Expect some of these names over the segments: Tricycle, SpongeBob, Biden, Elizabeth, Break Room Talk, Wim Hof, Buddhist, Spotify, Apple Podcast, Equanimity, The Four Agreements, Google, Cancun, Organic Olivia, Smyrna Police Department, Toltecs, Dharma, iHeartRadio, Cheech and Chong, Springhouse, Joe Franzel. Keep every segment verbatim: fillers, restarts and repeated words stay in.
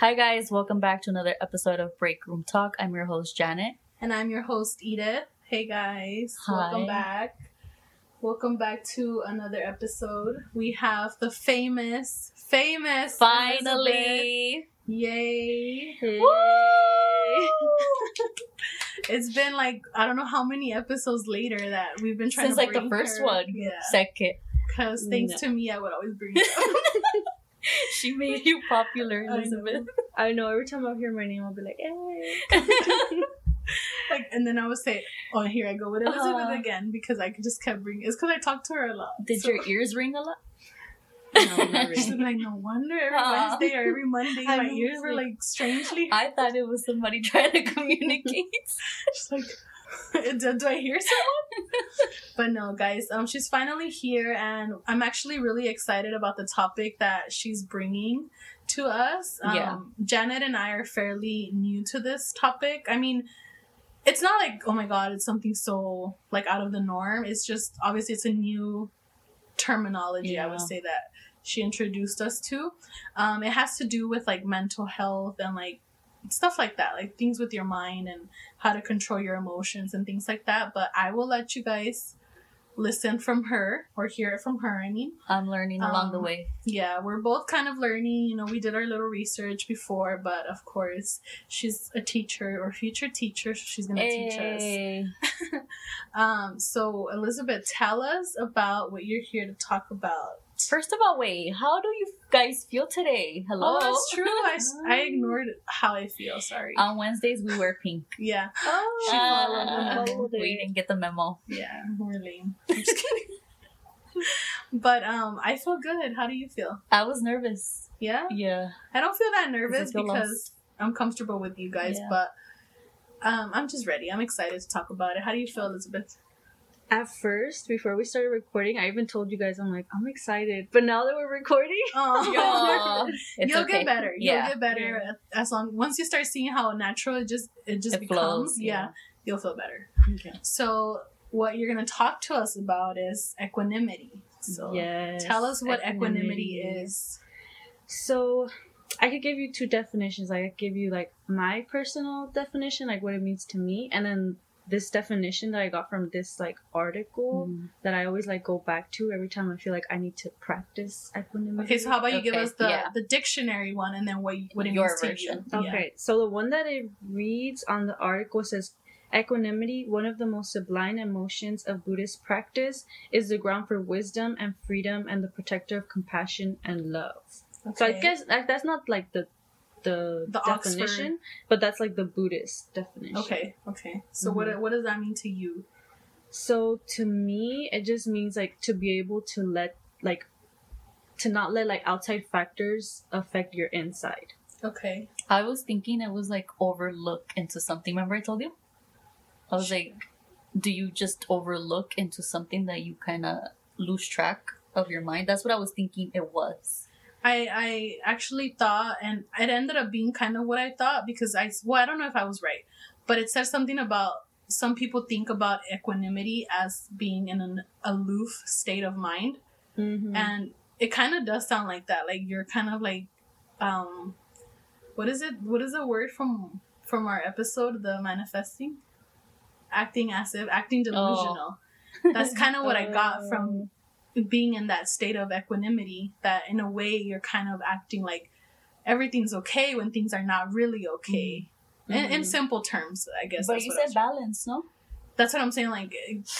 Hi guys, welcome back to another episode of Break Room Talk. I'm your host Janet. And I'm your host Edith. Hey guys, Hi. welcome back. Welcome back to another episode. We have the famous, famous Finally! Elizabeth. Yay! Hey. Woo! It's been like, I don't know how many episodes later that we've been trying Since to Since like the first her. one. Yeah. Second. Because thanks no. to me, I would always bring it up. She made you popular, Elizabeth. I know. I know. Every time I hear my name, I'll be like, hey. Like, and then I would say, oh, here I go with Elizabeth uh, again, because I just kept bringing it. It's because I talked to her a lot. Did so. your ears ring a lot? No, not really. Like, no wonder every uh, Wednesday or every Monday I my ears were like strangely. I thought it was somebody trying to communicate. She's like, do, do I hear someone? But no, guys, um, she's finally here, and I'm actually really excited about the topic that she's bringing to us. Um, yeah. Janet and I are fairly new to this topic. I mean, it's not like, oh my God, it's something so like out of the norm. It's just obviously it's a new terminology. Yeah. I would say that she introduced us to. Um, it has to do with like mental health and like stuff like that, like things with your mind and how to control your emotions and things like that. But I will let you guys listen from her or hear it from her. I mean, I'm learning um, along the way. Yeah, we're both kind of learning. You know, we did our little research before, but of course, she's a teacher or future teacher. So she's gonna hey. teach us. um, so Elizabeth, tell us about what you're here to talk about. First of all, wait, how do you guys feel today? Hello? Oh, that's true. I, I ignored how I feel. Sorry. On Wednesdays, we wear pink. Yeah. Oh, she uh, followed it. We didn't get the memo. Yeah, we're lame. I'm just kidding. But um, I feel good. How do you feel? I was nervous. Yeah? Yeah. I don't feel that nervous because lost. I'm comfortable with you guys, yeah. but um, I'm just ready. I'm excited to talk about it. How do you feel, Elizabeth? At first, before we started recording, I even told you guys, I'm like, I'm excited. But now that we're recording, oh, you'll okay. get better. You'll yeah. get better yeah. as long once you start seeing how natural it just it just it becomes. Flows, yeah. yeah, you'll feel better. Okay. So what you're gonna talk to us about is equanimity. So yes, tell us what equanimity, equanimity is. So I could give you two definitions. I could give you like my personal definition, like what it means to me, and then this definition that I got from this like article mm. that I always like go back to every time I feel like I need to practice equanimity. Okay, so how about you okay. give us the, yeah. the dictionary one and then what what it means to you? Okay, yeah. So the one that it reads on the article says, equanimity, one of the most sublime emotions of Buddhist practice, is the ground for wisdom and freedom and the protector of compassion and love. Okay. So I guess like, that's not like the The, the definition, Oxford. But that's like the Buddhist definition. Okay, okay. So mm-hmm. what what does that mean to you? So to me, it just means like to be able to let like to not let like outside factors affect your inside. Okay. I was thinking it was like overlook into something. Remember I told you? I was sure. like, do you just overlook into something that you kind of lose track of your mind? That's what I was thinking it was. I, I actually thought, and it ended up being kind of what I thought because I, well, I don't know if I was right, but it says something about some people think about equanimity as being in an aloof state of mind. Mm-hmm. And it kind of does sound like that. Like you're kind of like, um, what is it? What is the word from, from our episode, the manifesting? Acting as if, acting delusional. Oh. That's kind of what I got from being in that state of equanimity, that in a way you're kind of acting like everything's okay when things are not really okay. Mm-hmm. in, in simple terms, I guess. But you said balance, no? That's what I'm saying, like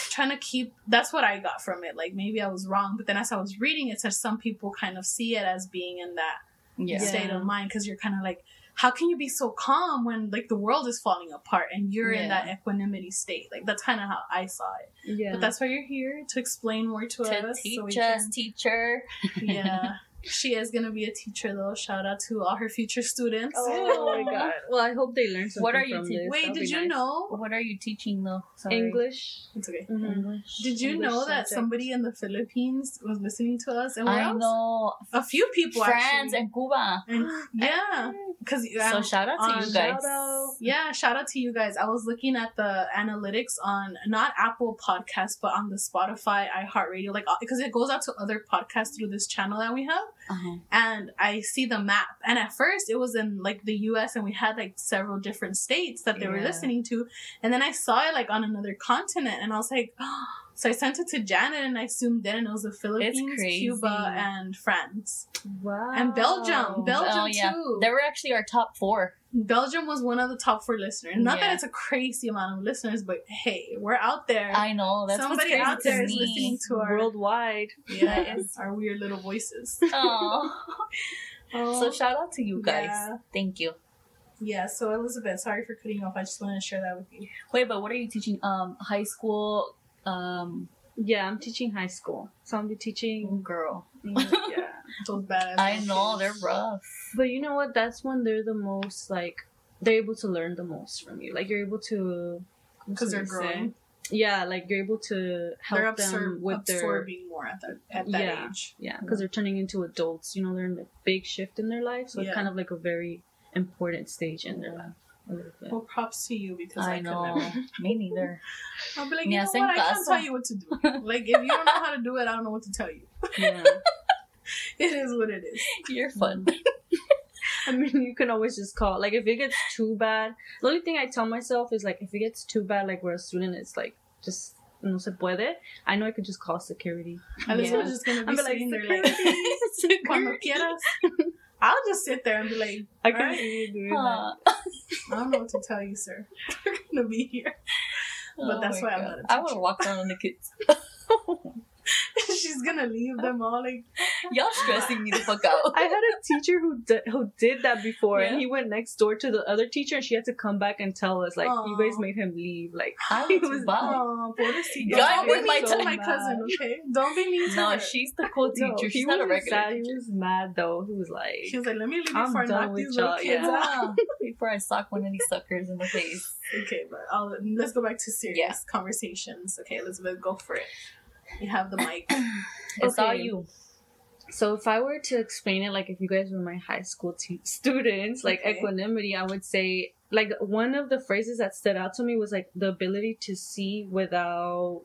trying to keep, that's what I got from it. Like maybe I was wrong, but then as I was reading it, says some people kind of see it as being in that yeah. state of mind because you're kind of like, how can you be so calm when like the world is falling apart and you're yeah. in that equanimity state? Like that's kind of how I saw it. Yeah. But that's why you're here, to explain more to, to us. Teach so we us, can... teacher. Yeah. She is going to be a teacher though. Shout out to all her future students. Oh my God. Well, I hope they learn something. What are you from te- this. Wait, That'll did you nice. know? What are you teaching though? Sorry. English. It's okay. Mm-hmm. English. Did you English know subject. that somebody in the Philippines was listening to us? And where I else? know. A few people France actually. France and Cuba. And, yeah. because so shout out to uh, you guys. Shout out, yeah, shout out to you guys. I was looking at the analytics on not Apple Podcasts, but on the Spotify, iHeartRadio, like because it goes out to other podcasts through this channel that we have. Uh-huh. And I see the map, and at first it was in like the U S, and we had like several different states that they yeah. were listening to, and then I saw it like on another continent, and I was like, oh. So I sent it to Janet, and I zoomed in, and it was the Philippines, Cuba, and France. Wow. And Belgium. Belgium, oh, yeah. too. They were actually our top four. Belgium was one of the top four listeners. Not yeah. that it's a crazy amount of listeners, but hey, we're out there. I know. That's Somebody what's out there is me. listening to our... Worldwide. Yeah, our weird little voices. Aww. Oh. So shout out to you guys. Yeah. Thank you. Yeah, so Elizabeth, sorry for cutting you off. I just wanted to share that with you. Wait, but what are you teaching? Um, high school... Um, yeah, I'm teaching high school, so I'm be teaching girl. Yeah, those badass. I know they're rough, but you know what? That's when they're the most like they're able to learn the most from you. Like you're able to because they're growing. Say? Yeah, like you're able to help they're absor- them with absorbing their absorbing more at that at that yeah, age. Yeah, because yeah. they're turning into adults. You know, they're in a big shift in their life, so yeah. it's kind of like a very important stage in their life. Well, props to you because I, I know. Could never. Me neither. I'll be like, you yeah, know what? I casa. can't tell you what to do. Like, if you don't know how to do it, I don't know what to tell you. Yeah. It is what it is. You're fun. I mean, you can always just call. Like, if it gets too bad, the only thing I tell myself is, like, if it gets too bad, like, we're a student, it's like, just... no se puede. I know I could just call security. I was yeah. just gonna be, I'm sitting like, there like cuando quieras. I'll just sit there and be like, I can't right. really do that. I don't know what to tell you, sir. You're gonna be here, but oh that's why God. I'm not. I would walk down on the kids. She's gonna leave them all like y'all stressing me the fuck out. I had a teacher who did, who did that before, yeah. and he went next door to the other teacher, and she had to come back and tell us like, aww. You guys made him leave. Like I was bad. God, with my so my cousin, okay? Don't be mean to no, her. No, she's the cool teacher. No, she's not a regular sad. teacher. He was mad though. He was like, she was like, let me leave I'm before I knock these little kids yeah. out. Before I sock one of these suckers in the face. Okay, but I'll, let's go back to serious yeah. conversations. Okay, Elizabeth, go for it. You have the mic. It's okay. all you. So if I were to explain it, like if you guys were my high school te- students, like okay. equanimity, I would say, like one of the phrases that stood out to me was like the ability to see without,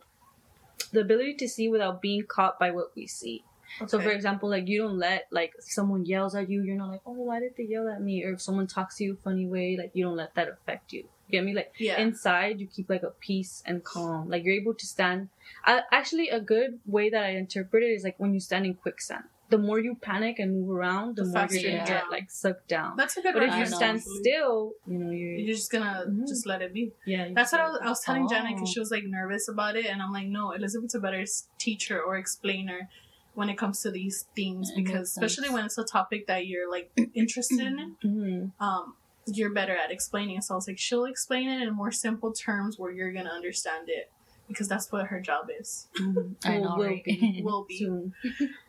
the ability to see without being caught by what we see. Okay. So for example, like you don't let like someone yells at you, you're not like, oh, why did they yell at me? Or if someone talks to you a funny way, like you don't let that affect you. You get me? Like yeah. inside you keep like a peace and calm, like you're able to stand. I, actually a good way that I interpret it is like when you stand in quicksand, the more you panic and move around, the, the more you're gonna yeah. get like sucked down. That's a good but one. If you I stand know. still, you know, you're, you're just gonna mm-hmm. just let it be. Yeah, that's what I was, I was telling oh. Janet because she was like nervous about it, and I'm like, no, Elizabeth's a better teacher or explainer when it comes to these things, mm-hmm. because especially when it's a topic that you're like interested in, mm-hmm. um you're better at explaining it. So I was like, she'll explain it in more simple terms where you're gonna understand it, because that's what her job is. Mm-hmm. I know, will right? be, will be.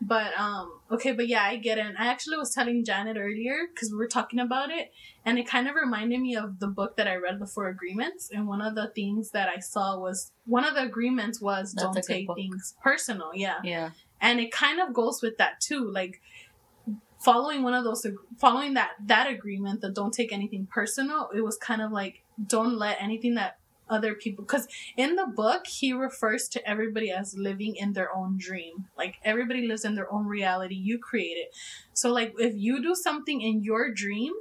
But um, okay, but yeah, I get it. And I actually was telling Janet earlier because we were talking about it, and it kind of reminded me of the book that I read, The Four Agreements. And one of the things that I saw was one of the agreements was that's don't take book. things personal. Yeah, yeah. And it kind of goes with that too, like. Following one of those, following that, that agreement that don't take anything personal, it was kind of like, don't let anything that other people, because in the book, he refers to everybody as living in their own dream. Like everybody lives in their own reality. You create it. So like if you do something in your dream,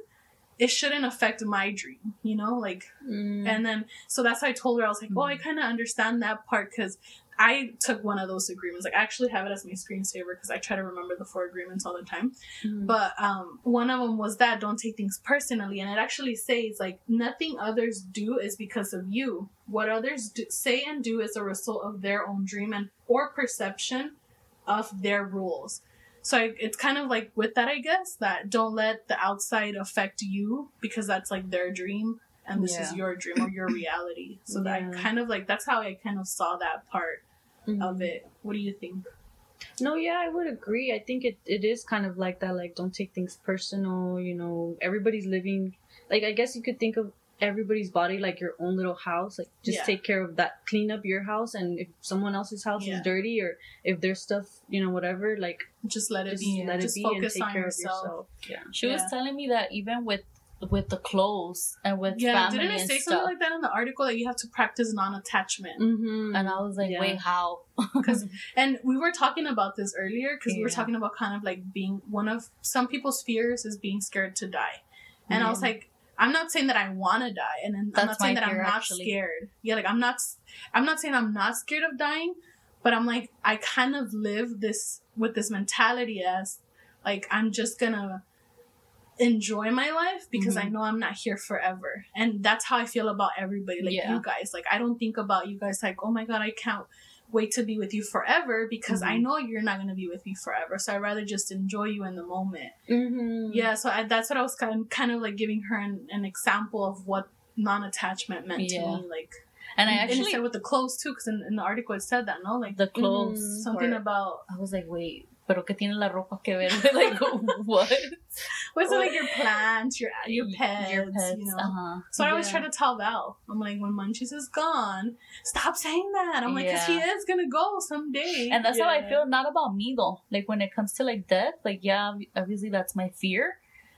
it shouldn't affect my dream, you know, like, mm. and then, so that's how I told her, I was like, mm. well, I kind of understand that part because I took one of those agreements. Like I actually have it as my screensaver because I try to remember the four agreements all the time. Mm. But um, one of them was that don't take things personally. And it actually says like nothing others do is because of you. What others do, say and do is a result of their own dream and or perception of their rules. So I, it's kind of like with that, I guess, that don't let the outside affect you because that's like their dream. And this yeah. is your dream or your reality. So yeah. that I kind of like, that's how I kind of saw that part mm-hmm. of it. What do you think? No, yeah, I would agree. I think it, it is kind of like that. Like, don't take things personal. You know, everybody's living. Like, I guess you could think of everybody's body like your own little house. Like, just yeah. take care of that. Clean up your house. And if someone else's house yeah. is dirty or if there's stuff, you know, whatever, like, just let it just be. Let yeah. it just be focus and take on care yourself. of yourself. Yeah. She yeah. was telling me that even with with the clothes and with yeah, family didn't it say stuff. Something like that in the article that you have to practice non-attachment? Mm-hmm. And I was like, yeah. wait, how? Because and we were talking about this earlier because yeah. we were talking about kind of like being one of some people's fears is being scared to die, and yeah. I was like, I'm not saying that I want to die, and then I'm not saying that I'm not actually. scared. Yeah, like I'm not, I'm not saying I'm not scared of dying, but I'm like I kind of live this with this mentality as like I'm just gonna enjoy my life because mm-hmm. I know I'm not here forever. And that's how I feel about everybody, like yeah. you guys. Like I don't think about you guys like, oh my god, I can't wait to be with you forever because mm-hmm. I know you're not going to be with me forever, so I'd rather just enjoy you in the moment. Mm-hmm. Yeah, so I, that's what I was kind of, kind of like giving her an, an example of what non-attachment meant yeah. to me, like. And I actually and said with the clothes too, because in, in the article it said that, no, like the clothes mm, something or, about I was like, wait, pero que tiene la ropa que ver? Like, what? What's it like your plants, your your pets, your pets you know? Uh-huh. So yeah. I always try to tell Val. I'm like, when Munchies is gone, stop saying that. I'm like, because yeah. he is going to go someday. And that's yeah. how I feel, not about me though. Like when it comes to like death, like, yeah, obviously that's my fear.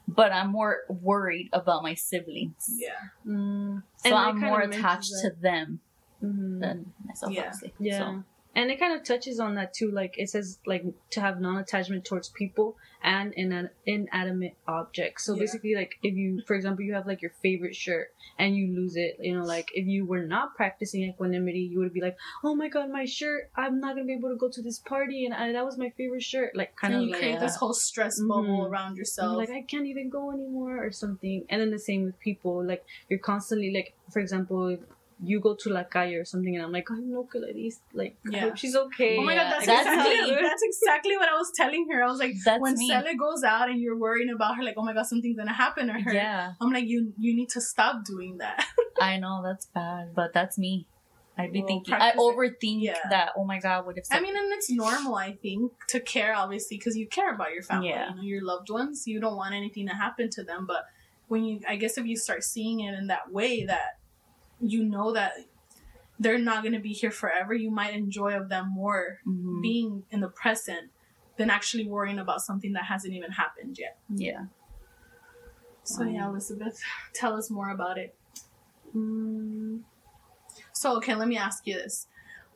But I'm more worried about my siblings. Yeah. Mm. So and I'm more attached to them mm-hmm. than myself, yeah. obviously. Yeah. So. And it kind of touches on that too. Like it says, like to have non-attachment towards people and in an inanimate object. So yeah. basically, like if you, for example, you have like your favorite shirt and you lose it, you know, like if you were not practicing equanimity, you would be like, oh my god, my shirt! I'm not gonna be able to go to this party, and I, that was my favorite shirt. Like kind and of you like create yeah. this whole stress bubble mm-hmm. around yourself. Like I can't even go anymore or something. And then the same with people. Like you're constantly like, for example. You go to La Calle or something, and I'm like, oh no, que la diste. Like, yeah. I hope she's okay. Oh my god, that's, that's exactly me. That's exactly what I was telling her. I was like, that's when me. Stella goes out and you're worrying about her, like, oh my god, something's gonna happen to her. Yeah. I'm like, you you need to stop doing that. I know that's bad, but that's me. I'd be well, thinking, I overthink yeah. that. Oh my god, what if? Something- I mean, and it's normal, I think, to care obviously because you care about your family, yeah. you know, your loved ones. You don't want anything to happen to them, but when you, I guess, if you start seeing it in that way, that. You know that they're not going to be here forever. You might enjoy of them more mm-hmm. being in the present than actually worrying about something that hasn't even happened yet. Yeah. So um, yeah, Elizabeth, tell us more about it. Mm. So okay, let me ask you this: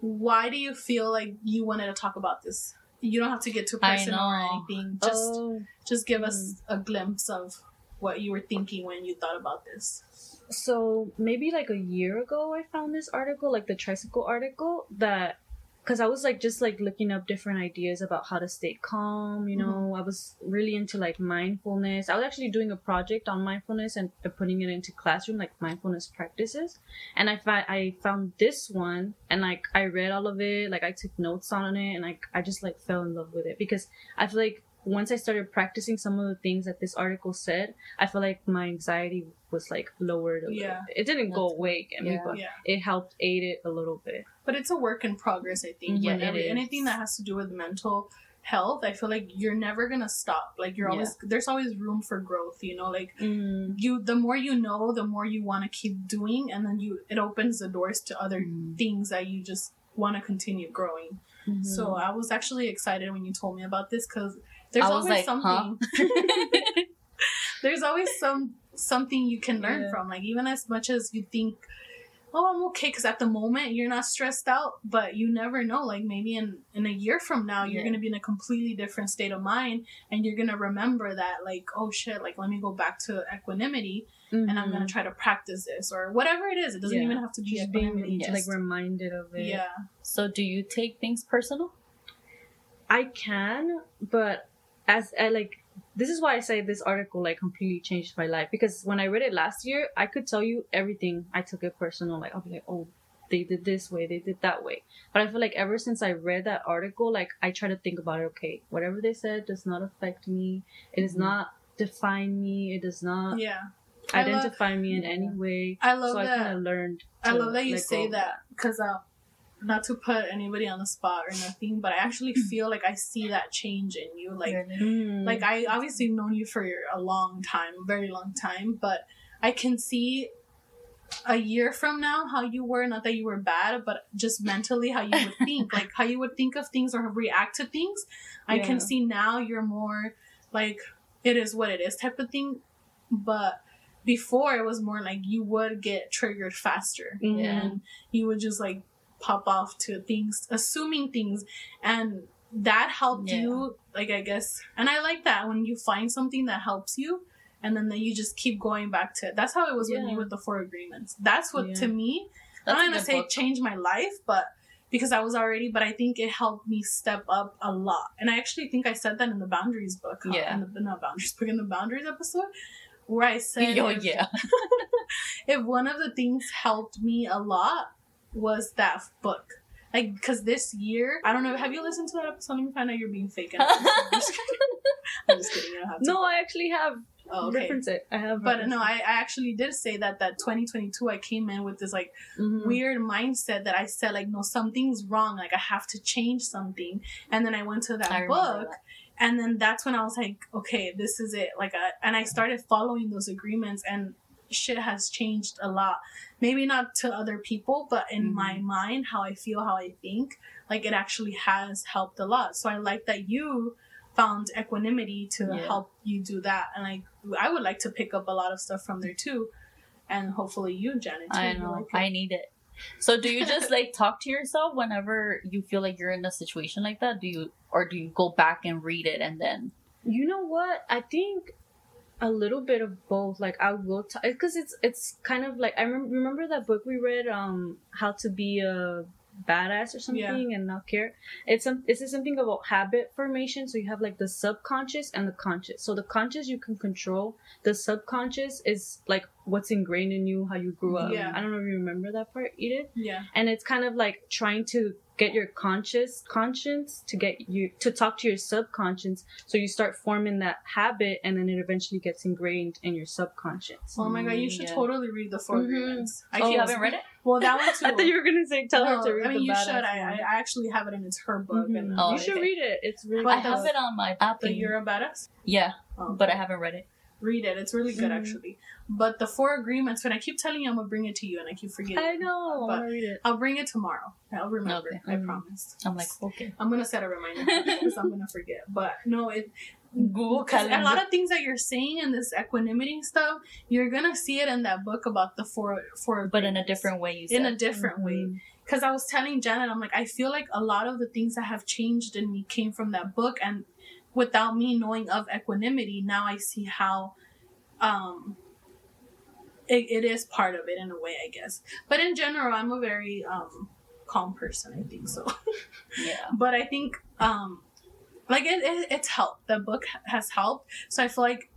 why do you feel like you wanted to talk about this? You don't have to get too personal or anything. Just, oh. just give us a glimpse of what you were thinking when you thought about this. So maybe like a year ago, I found this article, like the Tricycle article, that because I was like just like looking up different ideas about how to stay calm. You know, mm-hmm. I was really into like mindfulness. I was actually doing a project on mindfulness and putting it into classroom, like mindfulness practices. And I found I found this one, and like I read all of it, like I took notes on it, and like I just like fell in love with it because I feel like. Once I started practicing some of the things that this article said, I feel like my anxiety was like lowered a little yeah. bit. It didn't go away, I mean, yeah. but yeah. it helped aid it a little bit. But it's a work in progress, I think. Yeah, Whenever, it is. Anything that has to do with mental health, I feel like you're never gonna stop. Like you're yeah. always there's always room for growth. You know, like mm. you the more you know, the more you want to keep doing, and then you it opens the doors to other mm. things that you just want to continue growing. Mm-hmm. So I was actually excited when you told me about this because. There's always like, something. Huh? There's always some something you can learn yeah. from. Like even as much as you think, oh, I'm okay, because at the moment you're not stressed out, but you never know. Like maybe in, in a year from now, you're yeah. gonna be in a completely different state of mind, and you're gonna remember that, like, oh shit, like let me go back to equanimity, mm-hmm. and I'm gonna try to practice this or whatever it is. It doesn't yeah. even have to be just equanimity. Being like reminded of it. Yeah. So do you take things personal? I can, but. As I like, this is why I say this article like completely changed my life because when I read it last year, I could tell you everything. I took it personal, like I'll be like, oh, they did this way, they did that way. But I feel like ever since I read that article, like I try to think about it. Okay, whatever they said does not affect me. It does mm-hmm. not define me. It does not yeah. identify I love, me in yeah. any way. I love so that. I kind of learned. I love that you say that because uh, not to put anybody on the spot or nothing, but I actually feel like I see that change in you. Like, mm. like I obviously have known you for a long time, very long time, but I can see a year from now how you were, not that you were bad, but just mentally how you would think, like how you would think of things or react to things. Yeah. I can see now you're more like, it is what it is type of thing, but before it was more like you would get triggered faster, mm-hmm. and you would just like pop off to things, assuming things, and that helped yeah. you, like, I guess. And I like that when you find something that helps you, and then, then you just keep going back to it. That's how it was yeah. with me with the Four Agreements. That's what yeah. to me, that's I'm not gonna say book. changed my life, but because I was already, but I think it helped me step up a lot. And I actually think I said that in the boundaries book, huh? yeah, in the not boundaries book, in the boundaries episode, where I said, oh if, yeah, if one of the things helped me a lot was that book. Like, because this year, I don't know, have you listened to that episode? Let me find out you're being fake. I'm just kidding. I'm just kidding. I don't have to. No, I actually have oh, okay. referenced it. I have. But no, I, I actually did say that, that twenty twenty-two, I came in with this, like, mm-hmm. weird mindset that I said, like, no, something's wrong. Like, I have to change something. And then I went to that I book. That. And then that's when I was like, okay, this is it. Like, I, and I started following those agreements, and shit has changed a lot. Maybe not to other people, but in mm-hmm. my mind, how I feel, how I think, like, it actually has helped a lot. So I like that you found Equanimity to yeah. help you do that. And I I would like to pick up a lot of stuff from there too, and hopefully you, Janet, too. I know, like, I need it. So do you just like talk to yourself whenever you feel like you're in a situation like that? Do you, or do you go back and read it? And then, you know what, I think a little bit of both. Like, I will, because t- it's it's kind of like, I rem- remember that book we read, um, How to Be a Badass or something, yeah. and Not Care. It's some, it's something about habit formation. So you have like the subconscious and the conscious. So the conscious you can control. The subconscious is like what's ingrained in you, how you grew up. Yeah. I don't know if you remember that part, Edith. Yeah. And it's kind of like trying to get your conscious conscience to get you to talk to your subconscious, so you start forming that habit, and then it eventually gets ingrained in your subconscious. Oh my god, you should yeah. totally read the Four mm-hmm. Agreements. I oh, haven't read it. Well, that one too. I thought you were gonna say tell no, her to read. I mean, you should. I, I actually have it, and it's her book, mm-hmm. and oh, you should okay. read it. It's really. But I have it on my app. But You're a Badass. Yeah, oh. but I haven't read it. Read it. It's really good, mm-hmm. actually. But the Four Agreements, when I keep telling you I'm going to bring it to you, and I keep forgetting. I know. But read it. I'll bring it tomorrow. I'll remember. Okay. I mm-hmm. promise. I'm like, okay. I'm going to set a reminder because I'm going to forget. But no, it... Google calendar. A lot of things that you're saying in this equanimity stuff, you're going to see it in that book about the four... four but in a different way, you said. In a different mm-hmm. way. Because I was telling Janet, I'm like, I feel like a lot of the things that have changed in me came from that book, and... without me knowing of equanimity, now I see how um, it, it is part of it in a way, I guess. But in general, I'm a very um, calm person, I think so. Yeah. But I think, um, like, it, it, it's helped. The book has helped. So I feel like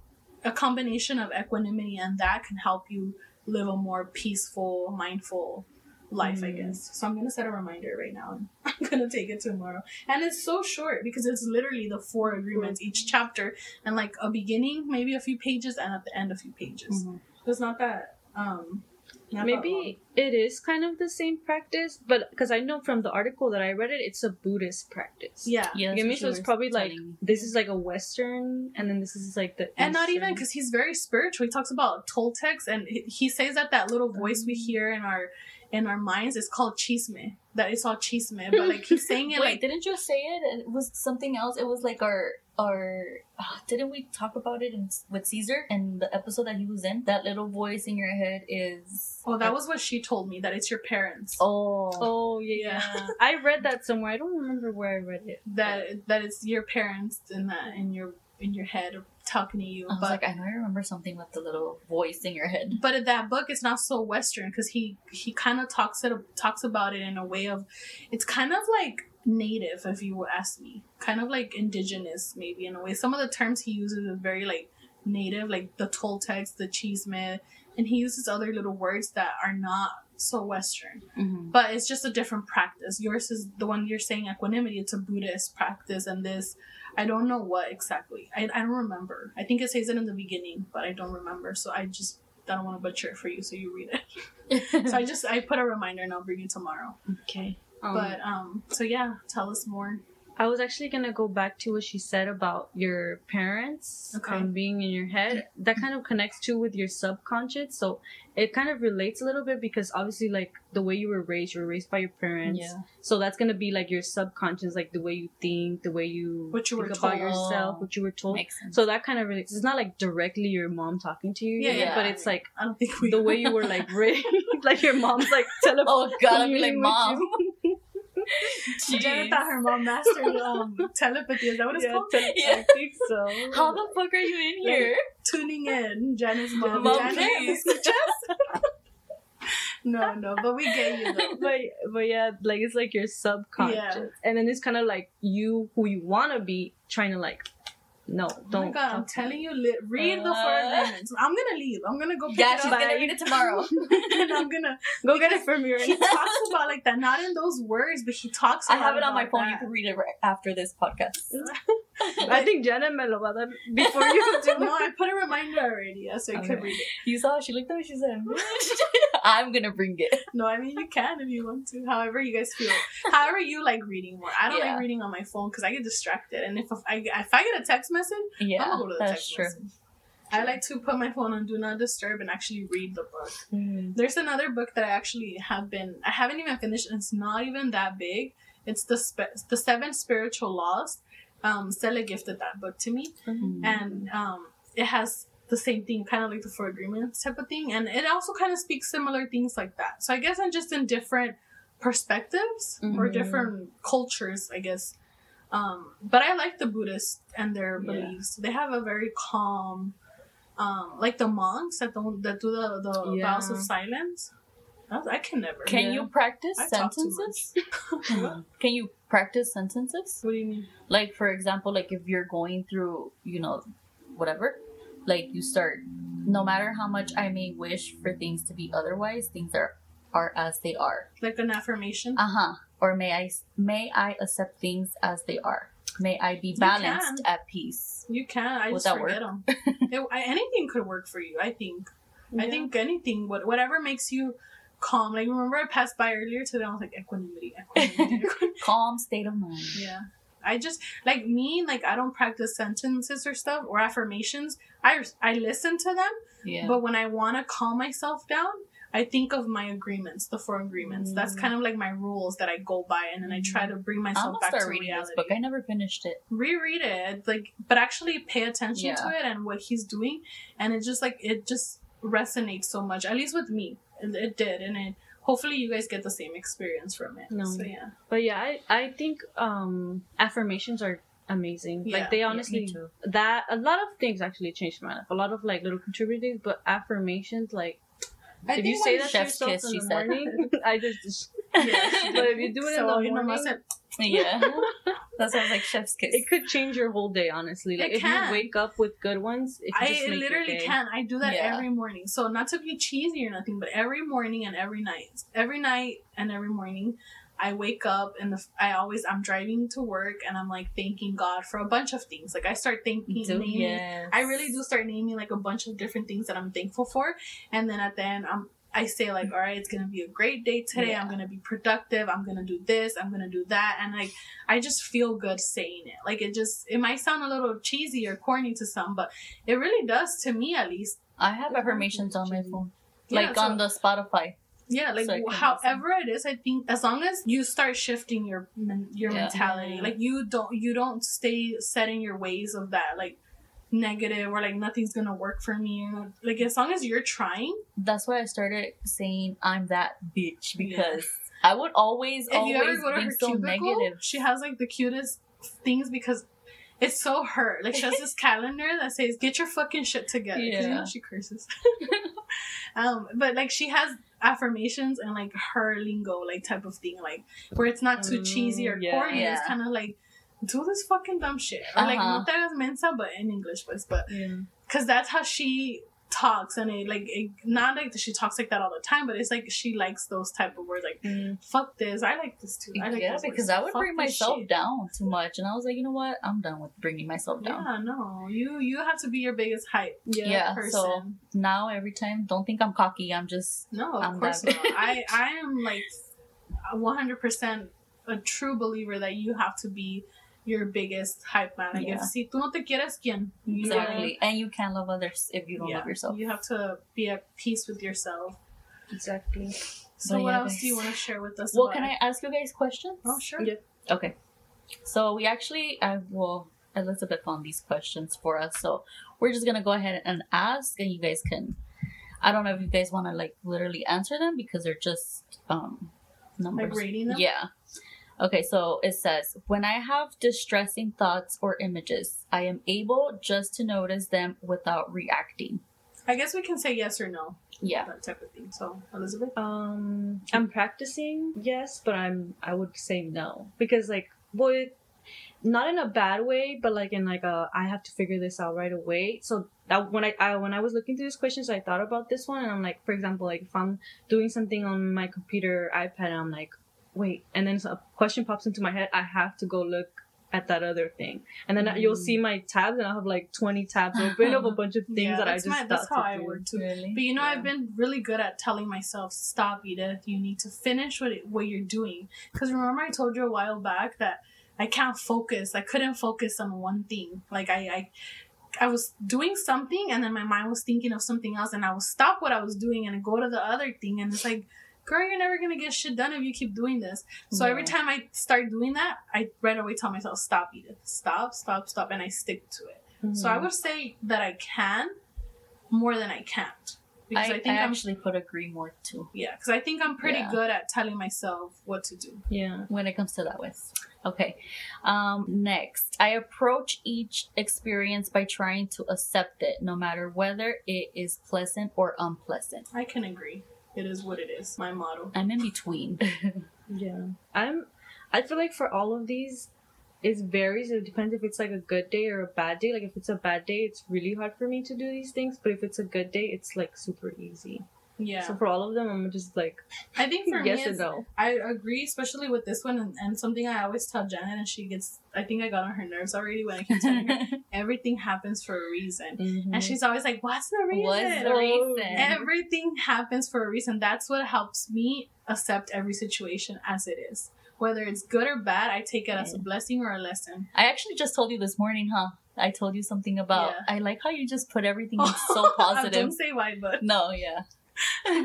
a combination of equanimity and that can help you live a more peaceful, mindful life, mm. I guess. So I'm gonna set a reminder right now, and I'm gonna take it tomorrow. And it's so short because it's literally the four agreements, mm-hmm. each chapter, and like a beginning, maybe a few pages, and at the end a few pages. Mm-hmm. So it's not that um not maybe that it is kind of the same practice, but because I know from the article that I read it, it's a Buddhist practice. Yeah, yeah. You get me? So it's probably like telling. This is like a Western, and then this is like the Eastern. And not even, because he's very spiritual. He talks about Toltecs, and he says that that little voice mm-hmm. we hear in our in our minds is called chisme. That it's all chisme, but like he's saying it. Wait, like, didn't you say it? It was something else. It was like our our. Uh, didn't we talk about it in, with Caesar and the episode that he was in? That little voice in your head is. Oh, that was what she told me. That it's your parents. Oh. Oh yeah. yeah. I read that somewhere. I don't remember where I read it. That that it's your parents and that in your in your head. Talking to you. I was but, like, I know I remember something with the little voice in your head. But in that book, it's not so Western because he he kind of talks it talks about it in a way of, it's kind of like native, if you would ask me, kind of like indigenous maybe in a way. Some of the terms he uses are very like native, like the Toltecs, the Chisme, and he uses other little words that are not so Western, mm-hmm. but it's just a different practice. Yours is the one you're saying equanimity. It's a Buddhist practice, and this. I don't know what exactly. I, I don't remember. I think it says it in the beginning, but I don't remember. So I just I don't want to butcher it for you, so you read it. So I just I put a reminder, and I'll bring it tomorrow. Okay. Um, but um, so yeah, tell us more. I was actually going to go back to what she said about your parents okay. um, being in your head. That kind of connects too with your subconscious. So it kind of relates a little bit because obviously like the way you were raised, you were raised by your parents. Yeah. So that's going to be like your subconscious, like the way you think, the way you, what you think were about told. yourself, what you were told. Makes sense. So that kind of relates. It's not like directly your mom talking to you. Yeah, yeah. But it's like I don't think we the way you were like raised. Like your mom's like telephone. Oh God, I'd be like, Mom. Janet thought her mom mastered um, telepathy. Is that what it's yeah, called? Te- yeah. I think so. How the fuck are you in here? Like, tuning in, Janet's mom. Mom, Janet, No, no, but we get you though. But but yeah, like it's like your subconscious, yeah. and then it's kind of like you who you want to be trying to like. No, don't. Oh my God, I'm telling you, li- read uh, the Four Agreements. I'm gonna leave. I'm gonna go pick yeah, it up. Yeah, she's gonna read it tomorrow. And I'm gonna go get it from you. And he talks about like that, not in those words, but he talks about I have it on my phone. That. You can read it right after this podcast. I think Jenna me lo va a dar before you do. No, I put a reminder already, yeah, so you okay. can read it. You saw, she looked at me, she said, I'm gonna bring it. No, I mean, you can if you want to. However you guys feel. However you like reading more. I don't yeah. like reading on my phone because I get distracted. And if I, if I get a text message, yeah, I'm gonna go to the text true. message. True. I like to put my phone on Do Not Disturb and actually read the book. Mm. There's another book that I actually have been, I haven't even finished, and it's not even that big. It's the spe- the Seven Spiritual Laws. Um, Stella gifted that book to me, mm-hmm. and um, it has the same thing, kind of like the Four Agreements type of thing, and it also kind of speaks similar things like that. So I guess I'm just in different perspectives mm-hmm. or different cultures, I guess. Um, but I like the Buddhists and their beliefs. Yeah. They have a very calm, um, like the monks that don't that do the the yeah. vows of silence. I can never. Can yeah. you practice I sentences? Can you practice sentences? What do you mean? Like, for example, like if you're going through, you know, whatever, like you start, no matter how much I may wish for things to be otherwise, things are, are as they are. Like an affirmation? Uh-huh. Or may I, may I accept things as they are? May I be balanced at peace? You can. I Would just forget them. it, I, anything could work for you, I think. Yeah. I think anything, would, whatever makes you... calm. Like, remember I passed by earlier today, I was like, equanimity, equanimity. Calm state of mind. Yeah. I just, like me, like, I don't practice sentences or stuff, or affirmations. I, I listen to them, yeah. but when I want to calm myself down, I think of my agreements, the Four Agreements. Mm. That's kind of like my rules that I go by, and then I try to bring myself back to reality. I'm gonna start reading this book. I never finished it. Reread it, like, but actually pay attention yeah. to it and what he's doing, and it just, like, it just resonates so much, at least with me. It did, and it hopefully you guys get the same experience from it. No, so, yeah. But yeah, I, I think um, affirmations are amazing. Yeah, like they honestly yeah, that a lot of things actually changed my life. A lot of like little contributors, but affirmations like I if you say that chef's to yourself kiss, in the morning, I just yeah. But if you do it so in the morning, yeah, that sounds like chef's kiss. It could change your whole day, honestly. Like it if can. you wake up with good ones, it can I just make literally can. I do that yeah. every morning. So not to be cheesy or nothing, but every morning and every night, every night and every morning, I wake up and the, I always I'm driving to work and I'm like thanking God for a bunch of things. Like I start thanking, do, naming. Yes. I really do start naming like a bunch of different things that I'm thankful for, and then at the end I'm. I say like, all right, it's going to be a great day today. Yeah. I'm going to be productive. I'm going to do this. I'm going to do that. And like, I just feel good saying it. Like it just, it might sound a little cheesy or corny to some, but it really does to me at least. I have affirmations on my phone, yeah, like so, on the Spotify. Yeah. Like so however listen. it is, I think as long as you start shifting your, your yeah. mentality, like you don't, you don't stay set in your ways of that. Like, negative or like nothing's gonna work for me, like as long as you're trying. That's why I started saying I'm that bitch, because yeah. I would always if always you ever go to her so cubicle, negative. She has like the cutest things because it's so her, like she has this calendar that says get your fucking shit together, yeah. you know, she curses. um but like she has affirmations and like her lingo like type of thing, like where it's not too mm, cheesy or yeah, corny yeah. it's kind of like do this fucking dumb shit. Or like, uh-huh. no te hagas mensa, but in English, pues. But, because yeah. that's how she talks. And it, like, it, not like she talks like that all the time, but it's like she likes those type of words. Like, mm. fuck this. I like this too. I like yeah, this. Yeah, because I would fuck bring myself shit. down too much. And I was like, you know what? I'm done with bringing myself down. Yeah, no. You you have to be your biggest hype. Yeah, yeah person. So now every time, don't think I'm cocky. I'm just. No, of I'm course not. I, I am like one hundred percent a true believer that you have to be your biggest hype man. I yeah. guess. Si tú no te quieres, ¿quién? Exactly. And you can't love others if you don't yeah. love yourself. You have to be at peace with yourself. Exactly. So, so what yeah, else guys. do you want to share with us? Well, about can I ask you guys questions? Oh, sure. Yeah. Okay. So we actually, I well, Elizabeth found these questions for us. So we're just going to go ahead and ask, and you guys can, I don't know if you guys want to like literally answer them because they're just um, numbers. Like rating them? Yeah. Okay, so it says, when I have distressing thoughts or images, I am able just to notice them without reacting. I guess we can say yes or no. Yeah. That type of thing. So, Elizabeth? Um, I'm practicing yes, but I'm, I would say no. Because, like, boy, not in a bad way, but, like, in, like, a, I have to figure this out right away. So, that when I, I when I was looking through these questions, I thought about this one. And I'm, like, for example, like, if I'm doing something on my computer, iPad, and I'm, like, wait. And then a question pops into my head. I have to go look at that other thing, and then mm. you'll see my tabs, and I'll have like twenty tabs open of a bunch of things yeah, that I just my, that's how to I do. Work too. Really? But you know, yeah. I've been really good at telling myself, "Stop, Edith. You need to finish what it, what you're doing." Because remember, I told you a while back that I can't focus. I couldn't focus on one thing. Like I, I, I was doing something, and then my mind was thinking of something else, and I would stop what I was doing and go to the other thing, and it's like, girl, you're never gonna get shit done if you keep doing this. So yeah. every time I start doing that, I right away tell myself, stop, Edith. Stop, stop, stop, and I stick to it. Mm-hmm. So I would say that I can more than I can't. Because I, I think I actually I'm, could agree more too. Yeah, because I think I'm pretty yeah. good at telling myself what to do. Yeah, when it comes to that way. Okay. Um, next, I approach each experience by trying to accept it, no matter whether it is pleasant or unpleasant. I can agree. It is what it is. My motto. I'm in between. yeah. I'm, I feel like for all of these, it varies. It depends if it's like a good day or a bad day. Like if it's a bad day, it's really hard for me to do these things. But if it's a good day, it's like super easy. Yeah. So for all of them, I'm just like, I think for yes me, and no. I agree, especially with this one. And, and something I always tell Janet, and she gets, I think I got on her nerves already when I keep telling her, everything happens for a reason. Mm-hmm. And she's always like, what's the reason? What's the reason? Oh, everything happens for a reason. That's what helps me accept every situation as it is. Whether it's good or bad, I take it yeah. as a blessing or a lesson. I actually just told you this morning, huh? I told you something about, yeah. I like how you just put everything oh, so positive. Don't say why, but. No, yeah.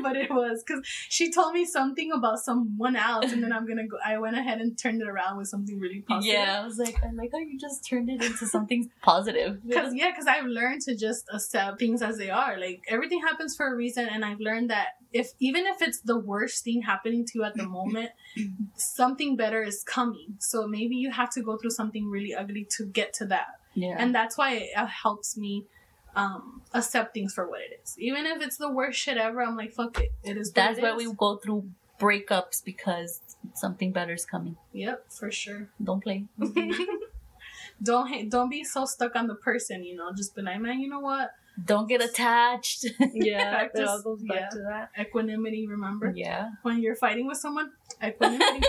But it was because she told me something about someone else, and then I'm gonna go. I went ahead and turned it around with something really positive. Yeah, I was like, I like how you just turned it into something positive. Because yeah, because I've learned to just accept things as they are. Like everything happens for a reason, and I've learned that if even if it's the worst thing happening to you at the moment, something better is coming. So maybe you have to go through something really ugly to get to that. Yeah, and that's why it, it helps me. Um, accept things for what it is. Even if it's the worst shit ever, I'm like, fuck it. It is. That's why we go through breakups, because something better is coming. Yep, for sure. Don't play. Mm-hmm. don't ha- don't be so stuck on the person, you know. Just be like, man, you know what? Don't get attached. Yeah, it all goes back yeah. to that. Equanimity, remember? Yeah. When you're fighting with someone, equanimity.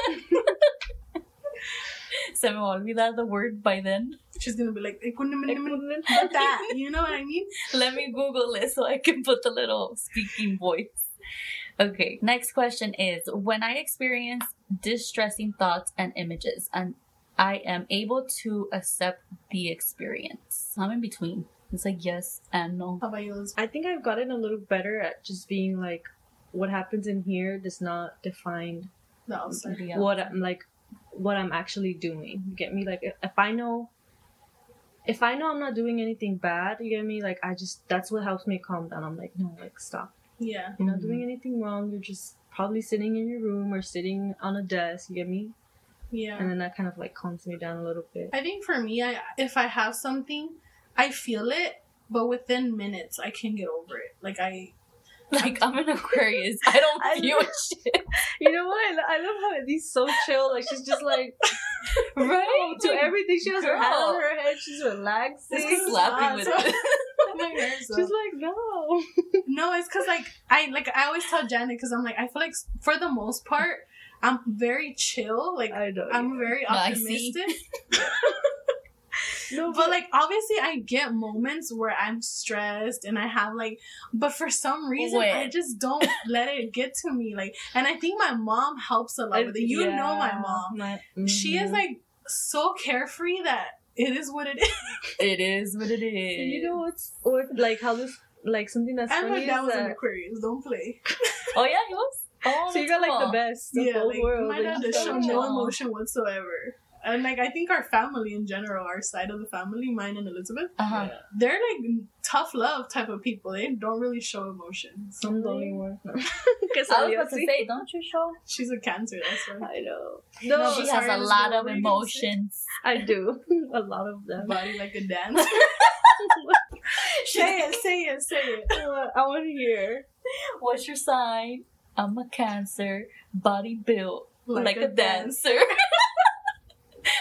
Se me olvida the word by then. She's going to be like, that. You know what I mean? Let me Google it so I can put the little speaking voice. Okay. Next question is, when I experience distressing thoughts and images, and I am able to accept the experience. I'm in between. It's like yes and no. How about yours? I think I've gotten a little better at just being like, what happens in here does not define no, what I'm like. what I'm actually doing. You get me? Like if, if I know if I know I'm not doing anything bad, you get me? Like I just, that's what helps me calm down. I'm like, no, like stop. Yeah. You're not mm-hmm. doing anything wrong. You're just probably sitting in your room or sitting on a desk, you get me? Yeah. And then that kind of like calms me down a little bit. I think for me, I if I have something, I feel it, but within minutes I can get over it. Like I Like, I'm an Aquarius. I don't I feel love, shit. You know what? I, lo- I love how Eddie's so chill. Like, she's just like, right? To everything. She has Girl. her hand on her head. She's relaxing. She's laughing with it. She's like, no. No, it's because, like, I like I always tell Janet, because I'm like, I feel like, for the most part, I'm very chill. Like, I know, I'm yeah. very optimistic. No, No, but, like, obviously, I get moments where I'm stressed and I have, like... But for some reason, Wait. I just don't let it get to me. Like, and I think my mom helps a lot with it. You yeah. know my mom. My, mm-hmm. She is, like, so carefree that it is what it is. It is what it is. You know what's or like how this like something that's and funny. My dad was that... an Aquarius. Don't play. Oh yeah, he was. Oh, so you got like cool. the best. The yeah, whole like, world. My dad does show no emotion whatsoever. And like I think our family in general, our side of the family, mine and Elizabeth, uh-huh. they're like tough love type of people. They don't really show emotion. So I'm the only one. I was about to say, don't you show? She's a Cancer, that's right. I know. No, no she has a lot of emotions. I do. A lot of them. Body like a dance. Say it, say it, say it. I want to hear. What's your sign? I'm a Cancer. Body built like, like a, a dancer. dancer.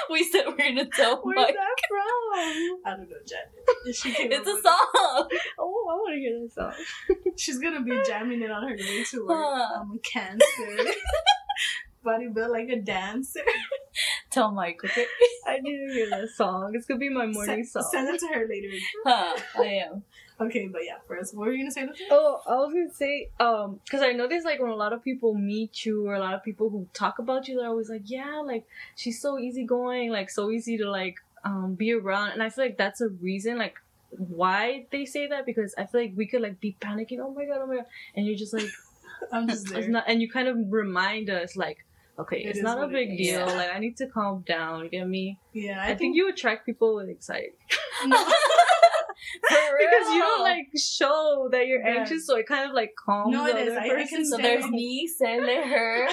We said we're gonna tell Mike. Where's that from? I don't know, Janet. She came it's a with song. It. Oh, I want to hear that song. She's gonna be jamming it on her way to work. Huh. I'm a Cancer. Body built like a dancer. Tell Mike, okay? I need to hear that song. It's gonna be my morning S- song. Send it to her later. Huh, I am. Okay, but yeah, first, what were you gonna say? Oh, I was gonna say, um, because I noticed like when a lot of people meet you or a lot of people who talk about you, they're always like, yeah, like she's so easygoing, like so easy to like um be around, and I feel like that's a reason like why they say that, because I feel like we could like be panicking, oh my god, oh my god, and you're just like, I'm just there, it's not, and you kind of remind us like, okay, it it's not a big deal. Yeah. Like I need to calm down. You get me? Yeah, I, I think... think you attract people with anxiety. No. Because you don't like show that you're anxious, yeah. so it kind of like calms no, it the is. other I, person. I can so there's calm. me, Sally, her,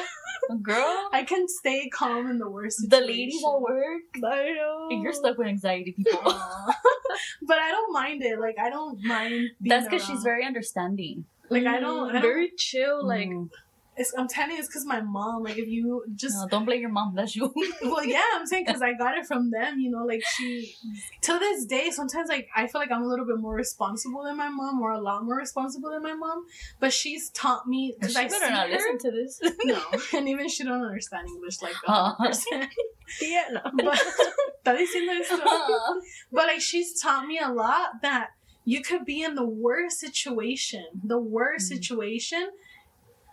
girl. I can stay calm in the worst situation. The ladies at work, I know. You're stuck with anxiety, people. But I don't mind it. Like I don't mind. Being That's because she's very understanding. Like mm, I don't. I don't very chill. Like. Mm. It's, I'm telling you, it's because my mom, like, if you just... No, don't blame your mom, that's you. Well, yeah, I'm saying because I got it from them, you know, like, she... Till this day, sometimes, like, I feel like I'm a little bit more responsible than my mom, or a lot more responsible than my mom, but she's taught me... Because I better not her, listen to this. No, and even she don't understand English like that. Uh-huh. Yeah, no. But, uh-huh. but, like, she's taught me a lot that you could be in the worst situation, the worst mm-hmm. situation...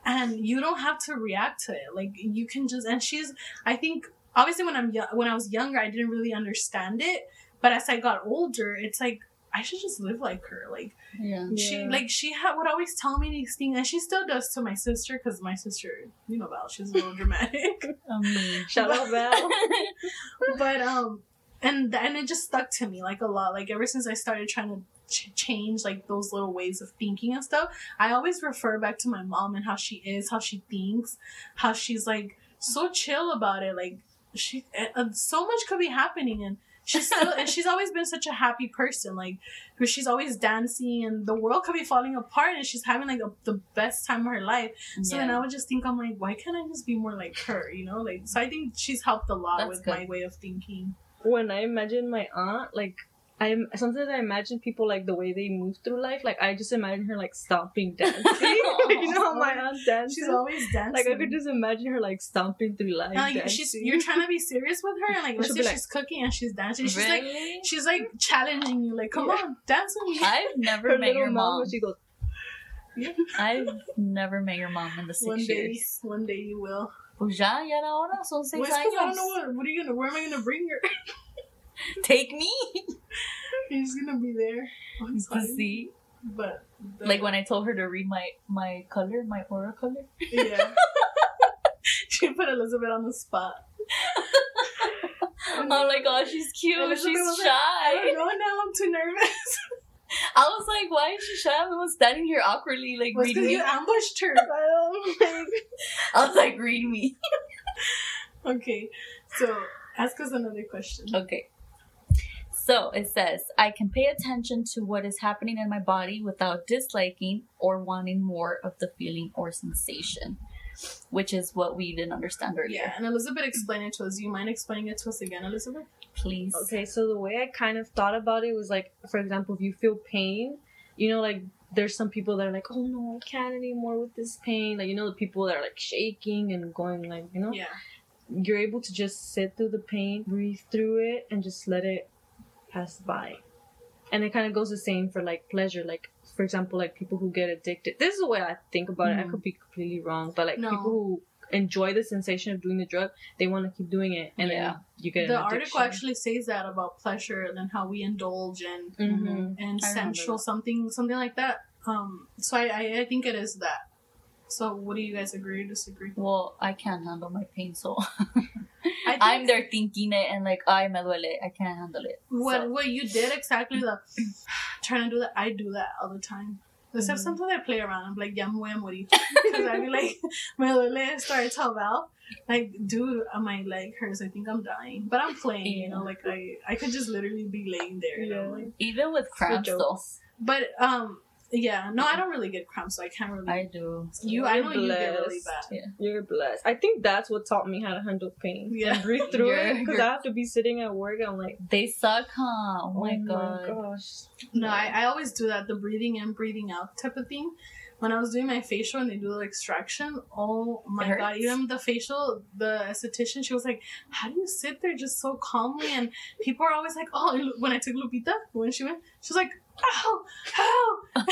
And you don't have to react to it. Like, you can just... And she's... I think, obviously, when, I'm yo- when I was younger, I didn't really understand it. But as I got older, it's like, I should just live like her. Like, yeah. she yeah. like she ha- would always tell me these things. And she still does to my sister, because my sister, you know, Val, she's a little dramatic. Um, shout out, Val. But, um... And, and it just stuck to me, like, a lot. Like, ever since I started trying to... change like those little ways of thinking and stuff, I always refer back to my mom and how she is, how she thinks, how she's like so chill about it, like she uh, so much could be happening, and she's still and she's always been such a happy person, like because she's always dancing and the world could be falling apart and she's having like a, the best time of her life. So yeah. then I would just think, I'm like, why can't I just be more like her, you know? Like, so I think she's helped a lot That's with good. my way of thinking. When I imagine my aunt, like I sometimes I imagine people like the way they move through life. Like I just imagine her like stomping, dancing. You know how my aunt dances? She's always dancing. Like I could just imagine her like stomping through life. And, like she's, you're trying to be serious with her, and like let's say like, she's cooking and she's dancing. She's really? like she's like challenging you. Like come yeah. on, dance with me. I've never her met your mom. mom. She goes. I've never met your mom in the six one day, years. One day you will. Pues ya, ya era hora. Son seis años. I don't know what. What are you gonna? Where am I gonna bring her? Take me. He's gonna be there. I'm sorry. See, but the... like when I told her to read my my color, my aura color. Yeah. She put Elizabeth on the spot. I'm like, oh, she's cute. Elizabeth she's shy. Like, I don't know. Now I'm too nervous. I was like, why is she shy? I was standing here awkwardly, like well, reading. Because you ambushed her. I was like, read me. Okay, so ask us another question. Okay. So it says, I can pay attention to what is happening in my body without disliking or wanting more of the feeling or sensation, which is what we didn't understand earlier. Yeah, and Elizabeth explained it to us. Do you mind explaining it to us again, Elizabeth? Please. Okay, so the way I kind of thought about it was like, for example, if you feel pain, you know, like there's some people that are like, oh no, I can't anymore with this pain. Like, you know, the people that are like shaking and going like, you know, yeah. You're able to just sit through the pain, breathe through it, and just let it pass by. And it kind of goes the same for like pleasure, like for example, like people who get addicted. This is the way I think about mm. it. I could be completely wrong, but like no. people who enjoy the sensation of doing the drug, they want to keep doing it, and yeah. then you get the article actually says that about pleasure and then how we indulge and mm-hmm. and sensual something something like that. Um, so I, I I think it is that. So what do you guys agree or disagree? Well, I can't handle my pain, so I I'm there thinking it and like, ay, me duele, I can't handle it. What so. What you did exactly, the trying to do that, I do that all the time. Except mm-hmm. sometimes I play around. I'm like, yeah, I'm way moody. Because I be like, me duele, sorry, tell Val. Like, dude, my leg hurts. I think I'm dying. But I'm playing, yeah. you know, like I, I could just literally be laying there. Yeah. You know, like, even with cramps, though. But, um... yeah, no, I don't really get cramps, so I can't really. I do. You, I know blessed. You get really bad. Yeah. You're blessed. I think that's what taught me how to handle pain. Yeah, and breathe through you're, it because I have to be sitting at work. And I'm like, they suck, huh? Oh, oh my god. Gosh. No, yeah. I, I always do that, the breathing in, breathing out type of thing. When I was doing my facial and they do the extraction, oh my god, even the facial, the esthetician, she was like, how do you sit there just so calmly? And people are always like, oh, when I took Lupita, when she went, she was like, oh, oh.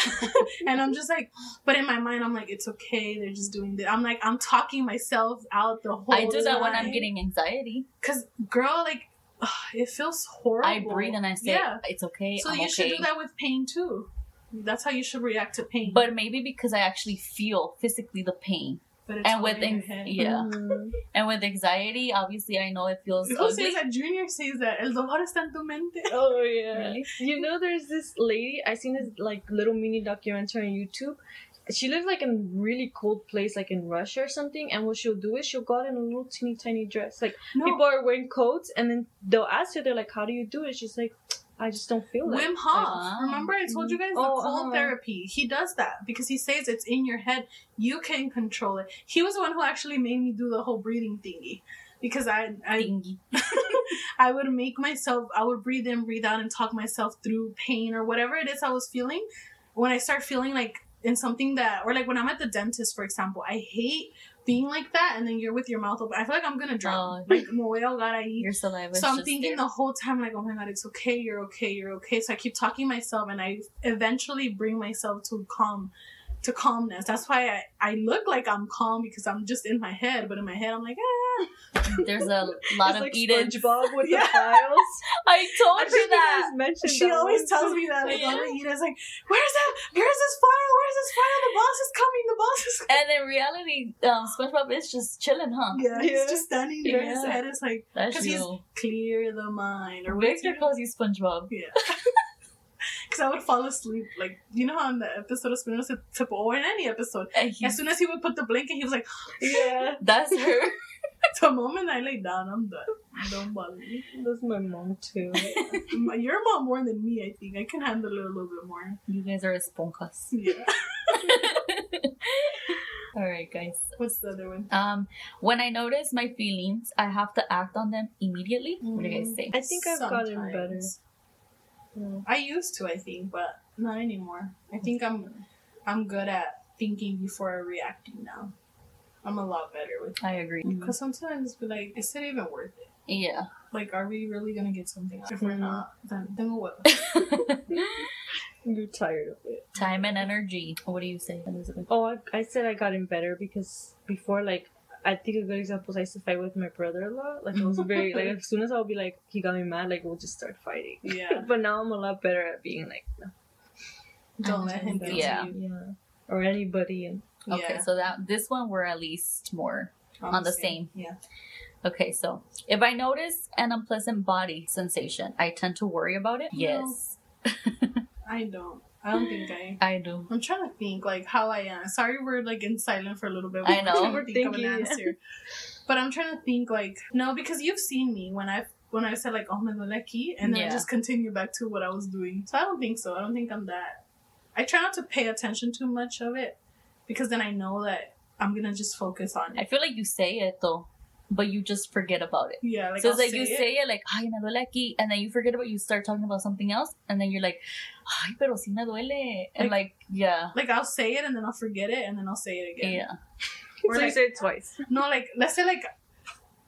And I'm just like, but in my mind, I'm like, it's okay, they're just doing this. I'm like, I'm talking myself out the whole I do that time. When I'm getting anxiety. Because, girl, like, ugh, it feels horrible. I breathe and I say, yeah. it's okay, So I'm you okay. should do that with pain, too. That's how you should react to pain. But maybe because I actually feel physically the pain. But it's and with ang- yeah, mm. and with anxiety, obviously I know it feels. Who says that? Junior says that. El dolor está en tu mente. Oh yeah. Really? You know, there's this lady. I seen this like little mini documentary on YouTube. She lives like in really cold place, like in Russia or something. And what she'll do is she'll go out in a little teeny tiny dress. Like no. people are wearing coats, and then they'll ask her, they're like, "How do you do it?" She's like, I just don't feel it. Wim Hof. Like, remember I told you guys oh, the cold uh, therapy. He does that because he says it's in your head. You can control it. He was the one who actually made me do the whole breathing thingy. Because I I, thingy. I would make myself, I would breathe in, breathe out and talk myself through pain or whatever it is I was feeling. When I start feeling like in something that, or like when I'm at the dentist, for example, I hate being like that, and then you're with your mouth open. I feel like I'm gonna drown. Oh, like, oh god, I eat. Your saliva. So I'm thinking there. The whole time, like, oh my god, it's okay, you're okay, you're okay. So I keep talking myself, and I eventually bring myself to calm, to calmness. That's why I, I look like I'm calm because I'm just in my head, but in my head I'm like, ah. There's a lot of like Edith SpongeBob with yeah. the files. I told I you that. You she that always tells time. Me that. Like, yeah. Edith's like, where's that? Where's this file? Where's this file? The boss is coming. The boss is coming. And in reality, um, SpongeBob is just chilling, huh? Yeah, he's yeah. just standing there. Yeah. His head is like, because he's clear the mind. Or Victor calls you SpongeBob. Yeah. Because I would fall asleep, like, you know how in the episode of Spinoza said Tipo, or in any episode, he, as soon as he would put the blanket, he was like, yeah, that's her. The moment I lay down, I'm done. Don't bother me. That's my mom, too. Your mom more than me, I think. I can handle it a little bit more. You guys are esponjas. Yeah. All right, guys. What's the other one? Um, when I notice my feelings, I have to act on them immediately. Mm. What do you guys think? I think I've Sometimes. gotten better. Mm. I used to, I think, but not anymore. I think I'm I'm good at thinking before reacting now. I'm a lot better with it. I agree. Because mm-hmm. sometimes it's like, is it even worth it? Yeah. Like, are we really going to get something out? If we're not, then, then what? You're tired of it. Time and energy. What do you say, Elizabeth? Oh, I, I said I got in better because before, like, I think a good example is I used to fight with my brother a lot. Like, I was very, like, as soon as I'll be like, he got me mad, like, we'll just start fighting. Yeah. But now I'm a lot better at being like, no. Don't let him get yeah. to you. Yeah. Or anybody. And okay, yeah. so that this one we're at least more on, on the same. same. Yeah. Okay, so if I notice an unpleasant body sensation, I tend to worry about it. Yes. No. I don't. I don't think I... I do. I'm trying to think, like, how I am. Sorry we're, like, in silent for a little bit. We I know. We're thinking of an answer. But I'm trying to think, like... No, because you've seen me when I've... When I said, like, oh, my lucky, and then yeah. I just continue back to what I was doing. So I don't think so. I don't think I'm that... I try not to pay attention to much of it. Because then I know that I'm going to just focus on it. I feel like you say it, though. But you just forget about it. Yeah, like, so it's I'll like say you it. say it like, ay, me duele aquí. And then you forget about it. You start talking about something else. And then you're like, ay, pero si me duele. And like, like, yeah. Like, I'll say it and then I'll forget it and then I'll say it again. Yeah. Or so like, you say it twice. No, like, let's say like,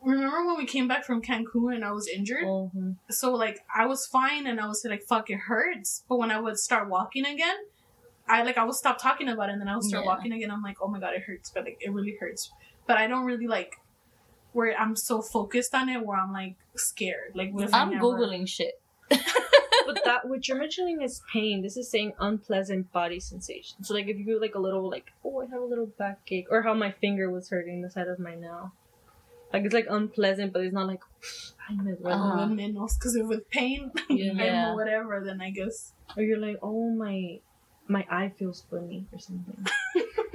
remember when we came back from Cancun and I was injured? Mm-hmm. So like, I was fine and I was like, fuck, it hurts. But when I would start walking again, I like I will stop talking about it and then I'll start yeah. walking again. I'm like, oh my god, it hurts, but like it really hurts. But I don't really like where I'm so focused on it where I'm like scared. Like what if I'm I never... Googling shit. But that what you're mentioning is pain. This is saying unpleasant body sensation. So like if you do like a little like, oh, I have a little backache, or how my finger was hurting the side of my nail. Like it's like unpleasant, but it's not like I'm at well because if with pain, yeah, or whatever, then I guess. Or you're like, oh my. My eye feels funny or something.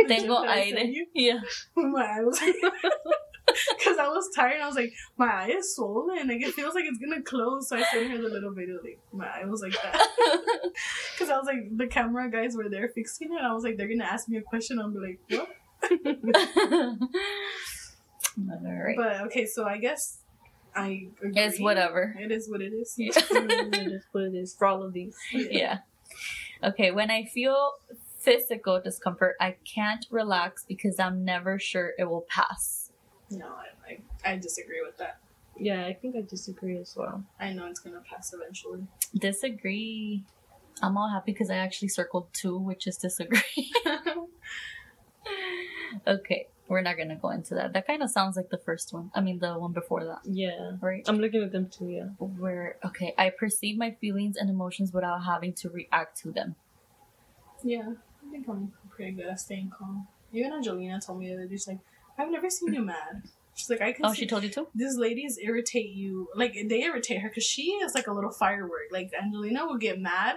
Tengo aire. Yeah. My eye was like... Because I was tired. I was like, my eye is swollen. Like, it feels like it's going to close. So I sent her the little video. Like, my eye was like that. Because I was like, the camera guys were there fixing it. I was like, they're going to ask me a question. I'll be like, what? All right. But, okay, so I guess... I agree. It's whatever. It is what it is. Yeah. It is what it is for all of these. Yeah. yeah. Okay, when I feel physical discomfort, I can't relax because I'm never sure it will pass. No, I I, I disagree with that. Yeah, I think I disagree as well. I know it's going to pass eventually. Disagree. I'm all happy because I actually circled two, which is disagree. Okay, we're not going to go into that. That kind of sounds like the first one. I mean, the one before that. Yeah. Right? I'm looking at them too, yeah. Where, okay, I perceive my feelings and emotions without having to react to them. Yeah, I think I'm pretty good at staying calm. Even Angelina told me the other day, she's like, I've never seen you mad. She's like, I can. Oh, see, she told you too? These ladies irritate you. Like, they irritate her because she is like a little firework. Like, Angelina will get mad.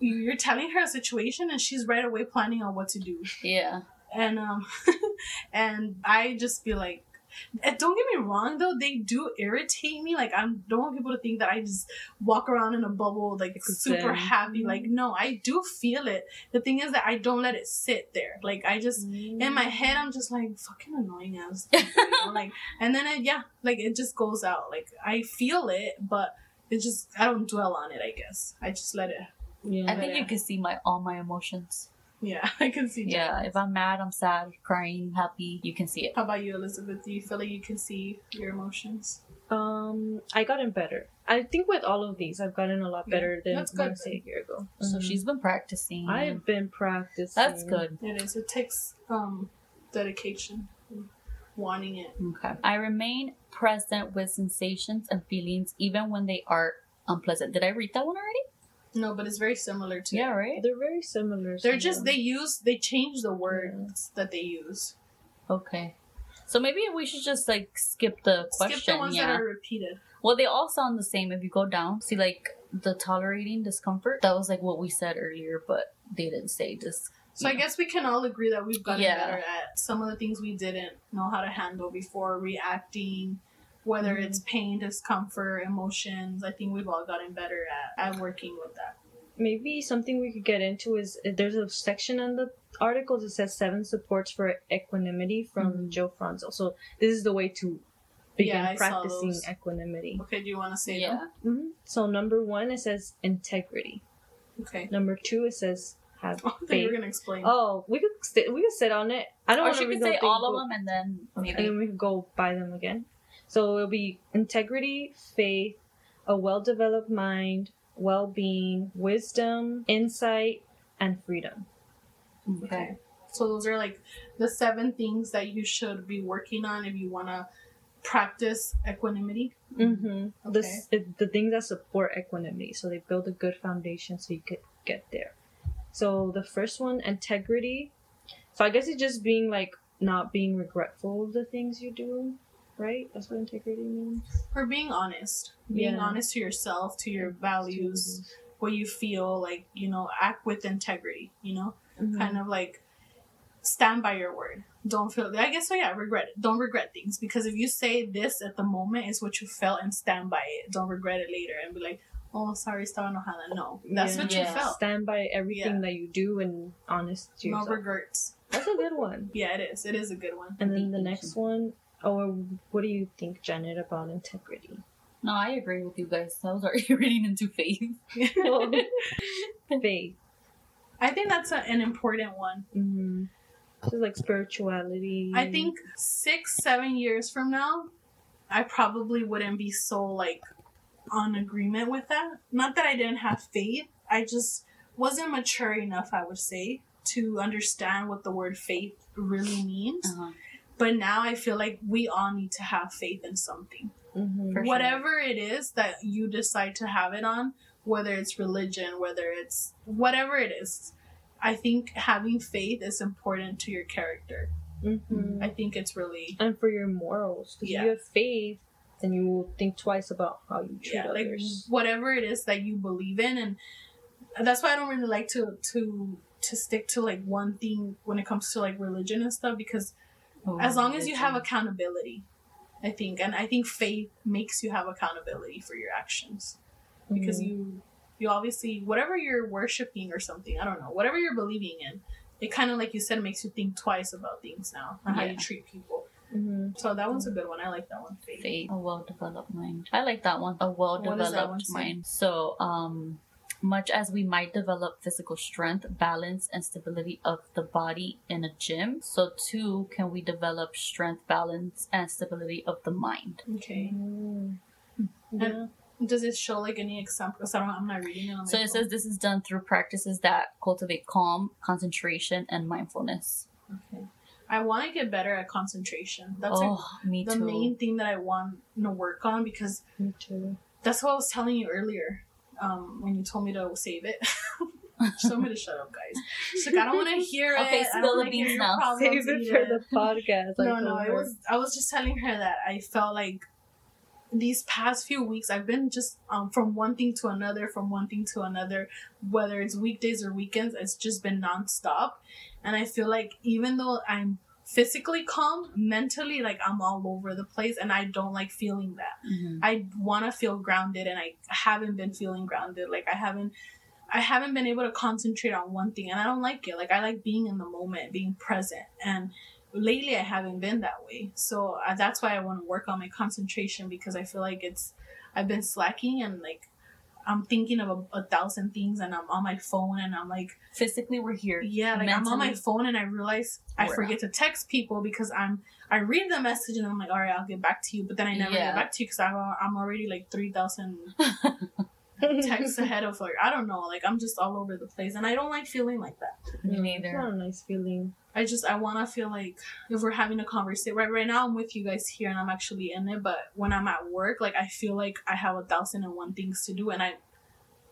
You're telling her a situation and she's right away planning on what to do. Yeah. And um, and I just be like, don't get me wrong though, they do irritate me. Like I don't want people to think that I just walk around in a bubble, like it's super happy. Mm-hmm. Like no, I do feel it. The thing is that I don't let it sit there. Like I just mm-hmm. in my head, I'm just like fucking annoying ass. You know? Like and then I, yeah, like it just goes out. Like I feel it, but it just I don't dwell on it. I guess I just let it. Yeah, I think you can see my all my emotions. Yeah, I can see that. Yeah, if I'm mad, I'm sad, crying, happy, you can see it. How about you, Elizabeth? Do you feel like you can see your emotions? Um, I gotten better. I think with all of these, I've gotten a lot better yeah, than, let's say, a year ago. Mm-hmm. So she's been practicing. I've been practicing. That's good. It is. It takes um, dedication and wanting it. Okay. I remain present with sensations and feelings even when they are unpleasant. Did I read that one already? No, but it's very similar to yeah, right? They're very similar. They're just, they use, they change the words yeah. that they use. Okay. So maybe we should just, like, skip the question. Skip the ones yeah. that are repeated. Well, they all sound the same if you go down. See, like, the tolerating discomfort. That was, like, what we said earlier, but they didn't say this. So know. I guess we can all agree that we've gotten yeah. better at some of the things we didn't know how to handle before, reacting. Whether it's pain, discomfort, emotions, I think we've all gotten better at, at working with that. Maybe something we could get into is there's a section in the article that says seven supports for equanimity from mm-hmm. Joe Franzel. So this is the way to begin yeah, practicing equanimity. Okay, do you want to say yeah. that? Mm-hmm. So number one, it says integrity. Okay. Number two, it says have oh, faith. I thought you were gonna explain. Oh, we could st- we could sit on it. I don't. Or she could say all of them and then maybe and then we could go buy them again. So it'll be integrity, faith, a well-developed mind, well-being, wisdom, insight, and freedom. Okay. okay. So those are like the seven things that you should be working on if you want to practice equanimity. Mm-hmm. Okay. This, it, the things that support equanimity. So they build a good foundation so you could get there. So the first one, integrity. So I guess it's just being like not being regretful of the things you do. Right? That's what integrity means. For being honest. Being yeah. honest to yourself, to your values, mm-hmm. what you feel, like, you know, act with integrity, you know? Mm-hmm. Kind of like stand by your word. Don't feel, I guess, so yeah, regret it. Don't regret things. Because if you say this at the moment, it's what you felt and stand by it. Don't regret it later and be like, oh, sorry, estaba enojada. No. That's yeah. what yeah. you felt. Stand by everything yeah. that you do and honest to yourself. No regrets. That's a good one. Yeah, it is. It is a good one. And then the next one. Or what do you think, Janet, about integrity? No, I agree with you guys. I was already reading into faith. Faith. I think that's a, an important one. Mm-hmm. Just like spirituality. I think six, seven years from now, I probably wouldn't be so, like, on agreement with that. Not that I didn't have faith. I just wasn't mature enough, I would say, to understand what the word faith really means. Uh-huh. But now I feel like we all need to have faith in something. Mm-hmm, whatever sure. it is that you decide to have it on, whether it's religion, whether it's whatever it is, I think having faith is important to your character. Mm-hmm. I think it's really... And for your morals. If yeah. you have faith, then you will think twice about how you treat yeah, others. Like whatever it is that you believe in. And that's why I don't really like to, to, to stick to like one thing when it comes to like religion and stuff, because oh, as long as you have accountability, I think. And I think faith makes you have accountability for your actions. Mm-hmm. Because you... you obviously, whatever you're worshiping or something, I don't know, whatever you're believing in, it kind of, like you said, makes you think twice about things now and yeah. how you treat people. Mm-hmm. So that one's a good one. I like that one. Faith. Faith. A well-developed mind. I like that one. A well-developed mind. So, um, much as we might develop physical strength, balance, and stability of the body in a gym, so too can we develop strength, balance, and stability of the mind. Okay. Mm. Yeah. And, does it show like any examples? I don't, I'm not reading it. On so it phone. Says this is done through practices that cultivate calm, concentration, and mindfulness. Okay, I want to get better at concentration. That's oh, like me the too. main thing that I want to work on, because me too. That's what I was telling you earlier um, when you told me to save it. She told me to shut up, guys. She's like, I don't want to hear okay, it. Okay, spill the beans now. Save it for the podcast. Like, no, no, I was I was just telling her that I felt like. These past few weeks, I've been just um, from one thing to another, from one thing to another, whether it's weekdays or weekends, it's just been nonstop. And I feel like even though I'm physically calm, mentally, like I'm all over the place, and I don't like feeling that. Mm-hmm. I want to feel grounded, and I haven't been feeling grounded. Like I haven't, I haven't been able to concentrate on one thing, and I don't like it. Like I like being in the moment, being present, and lately I haven't been that way, so uh, that's why I want to work on my concentration, because I feel like it's I've been slacking, and like I'm thinking of a, a thousand things, and I'm on my phone, and I'm like physically we're here, yeah, like mentally. I'm on my phone, and I realize I we're forget out. to text people because I'm I read the message and I'm like, all right, I'll get back to you, but then I never yeah. get back to you because I'm I'm already like three thousand texts ahead of like I don't know, like I'm just all over the place, and I don't like feeling like that. Me neither. It's not a nice feeling. I just, I want to feel like if we're having a conversation, right, right now I'm with you guys here and I'm actually in it, but when I'm at work, like, I feel like I have a thousand and one things to do, and I,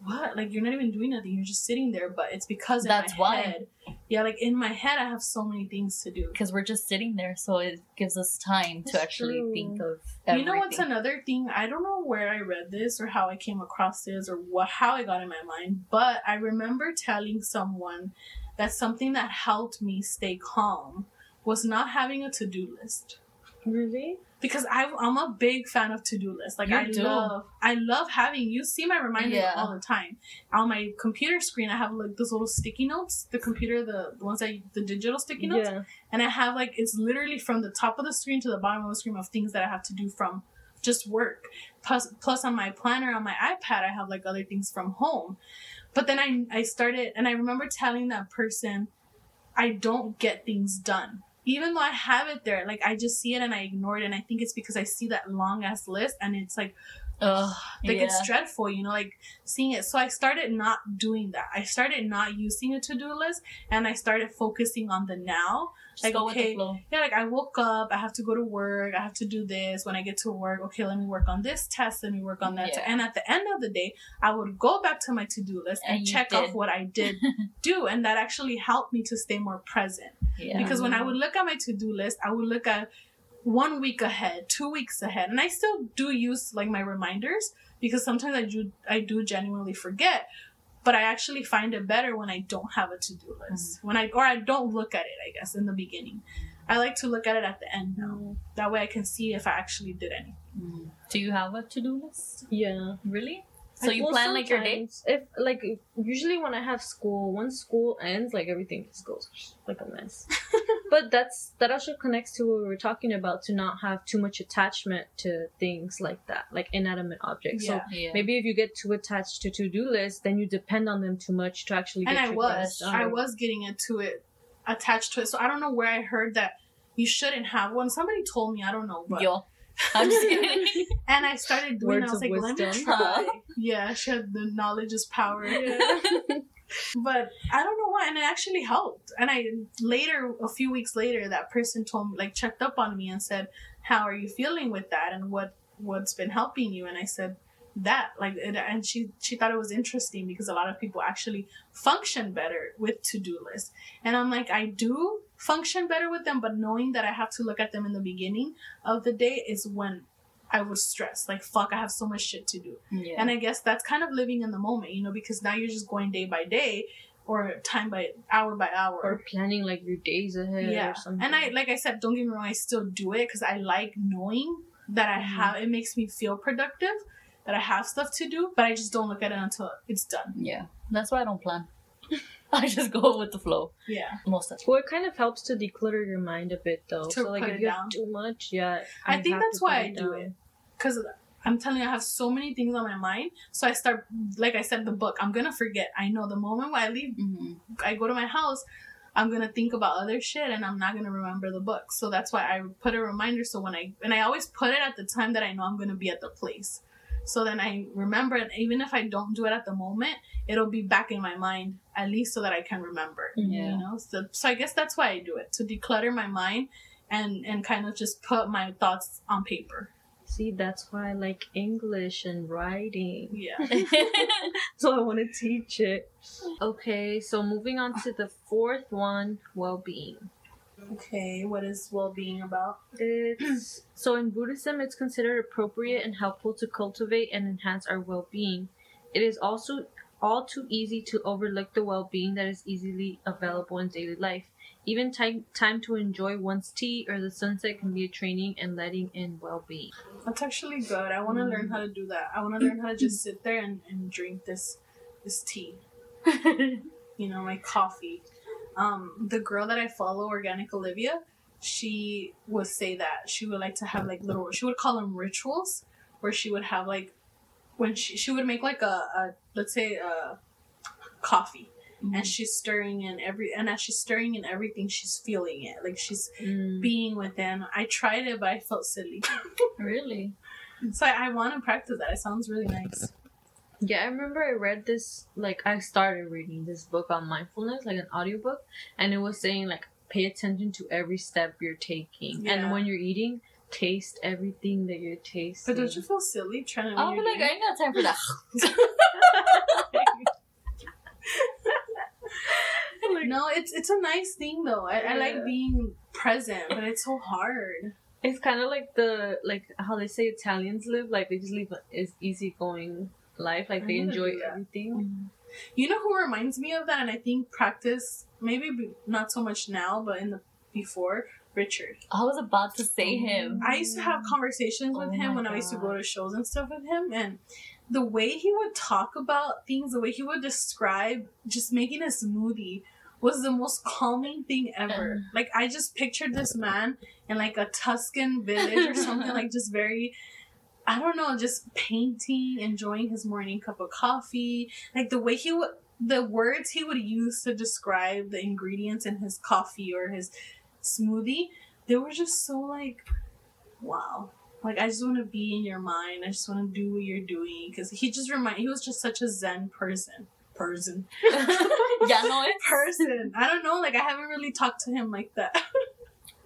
what? Like, you're not even doing nothing. You're just sitting there, but it's because in That's my why. head. Yeah, like, in my head, I have so many things to do. Because we're just sitting there, so it gives us time That's to actually true. think of everything. You know what's another thing? I don't know where I read this or how I came across this or what how it got in my mind, but I remember telling someone that something that helped me stay calm was not having a to-do list. Really? Because I, I'm a big fan of to-do lists. Like, you I do. love I love having... You see my reminder yeah. all the time. On my computer screen, I have, like, those little sticky notes. The computer, the, the ones that... You, the digital sticky notes. Yeah. And I have, like... It's literally from the top of the screen to the bottom of the screen of things that I have to do from just work. Plus, plus on my planner, on my iPad, I have, like, other things from home. But then I I started, and I remember telling that person, I don't get things done. Even though I have it there, like, I just see it and I ignore it. And I think it's because I see that long-ass list, and it's like, ugh, like, yeah. it's dreadful, you know, like, seeing it. So I started not doing that. I started not using a to-do list, and I started focusing on the now. Just like, go okay, with the flow. Yeah, like, I woke up, I have to go to work, I have to do this. When I get to work, okay, let me work on this test, let me work on that. Yeah. And at the end of the day, I would go back to my to-do list and, and check did. off what I did do, and that actually helped me to stay more present. Yeah. Because when I would look at my to-do list, I would look at one week ahead, two weeks ahead, and I still do use like my reminders, because sometimes I do I do genuinely forget, but I actually find it better when I don't have a to-do list. Mm-hmm. When I or I don't look at it, I guess, in the beginning. I like to look at it at the end now. Mm-hmm. That way I can see if I actually did anything. Mm-hmm. Do you have a to-do list? Yeah. Really? So I you plan like your day? If like usually when I have school, once school ends, like everything just goes like a mess. But that's that also connects to what we were talking about, to not have too much attachment to things like that, like inanimate objects. Yeah. So yeah. maybe if you get too attached to to-do lists, then you depend on them too much to actually get and your I was I was getting into it attached to it. So I don't know where I heard that you shouldn't have one. Somebody told me, I don't know, but Yo. I'm just kidding. And I started doing Words it. I was like, wisdom. let me try. Huh? Yeah, she had the knowledge is power. Yeah. But I don't know why, and it actually helped. And I later, a few weeks later, that person told me, like, checked up on me and said, "How are you feeling with that? And what what's been helping you?" And I said that, like, it, and she she thought it was interesting because a lot of people actually function better with to-do lists. And I'm like, I do function better with them, but knowing that I have to look at them in the beginning of the day is when I was stressed, like, fuck, I have so much shit to do. Yeah. And I guess that's kind of living in the moment, you know, because now you're just going day by day or time by hour by hour. Or planning, like, your days ahead yeah. or something. And I, like I said, don't get me wrong, I still do it because I like knowing that I mm-hmm. have, it makes me feel productive, that I have stuff to do, but I just don't look at it until it's done. Yeah. That's why I don't plan. I just go with the flow. Yeah. Most of the time. Well, it kind of helps to declutter your mind a bit, though. To so, like, if you down. have too much, yeah. I, I think that's why I it do it. Because I'm telling you, I have so many things on my mind. So I start, like I said, the book. I'm going to forget. I know the moment when I leave, mm-hmm. I go to my house, I'm going to think about other shit and I'm not going to remember the book. So that's why I put a reminder. So when I, and I always put it at the time that I know I'm going to be at the place. So then I remember it. Even if I don't do it at the moment, it'll be back in my mind, at least so that I can remember. Yeah. You know? So, so I guess that's why I do it, to declutter my mind and, and kind of just put my thoughts on paper. See, that's why I like English and writing. Yeah. So I want to teach it. Okay, so moving on to the fourth one, well-being. Okay, what is well-being about? It's, so in Buddhism, it's considered appropriate and helpful to cultivate and enhance our well-being. It is also all too easy to overlook the well-being that is easily available in daily life. Even time time to enjoy one's tea or the sunset can be a training and letting in well-being. That's actually good. I want to mm. learn how to do that. I want to learn how to just sit there and, and drink this this tea. You know, my coffee. Um, the girl that I follow, Organic Olivia, she would say that. She would like to have, like, little... She would call them rituals, where she would have, like... When she, she would make, like, a, a let's say, a coffee. Mm-hmm. And she's stirring in every, and as she's stirring in everything, she's feeling it. Like, she's mm. being within. I tried it, but I felt silly. Really? So I, I want to practice that. It sounds really nice. Yeah, I remember I read this, like, I started reading this book on mindfulness, like an audiobook, and it was saying, like, pay attention to every step you're taking. Yeah. And when you're eating, taste everything that you're tasting. But don't you feel silly trying to... Oh, like, eating? I ain't got time for that. No, it's it's a nice thing, though. I, yeah. I like being present, but it's so hard. It's kind of like the, like how they say Italians live, like they just live an easygoing life, like they enjoy everything. Mm-hmm. You know who reminds me of that? And I think practice, maybe not so much now, but in the before, Richard. I was about to say him. I used to have conversations with oh him when God. I used to go to shows and stuff with him, and the way he would talk about things, the way he would describe just making a smoothie was the most calming thing ever. Like, I just pictured this man in, like, a Tuscan village or something, like, just very, I don't know, just painting, enjoying his morning cup of coffee. Like, the way he would, the words he would use to describe the ingredients in his coffee or his smoothie, they were just so, like, wow. Like, I just want to be in your mind. I just want to do what you're doing. Because he just remind, he was just such a Zen person. Person. Yeah, no, it's person. I don't know. Like, I haven't really talked to him like that.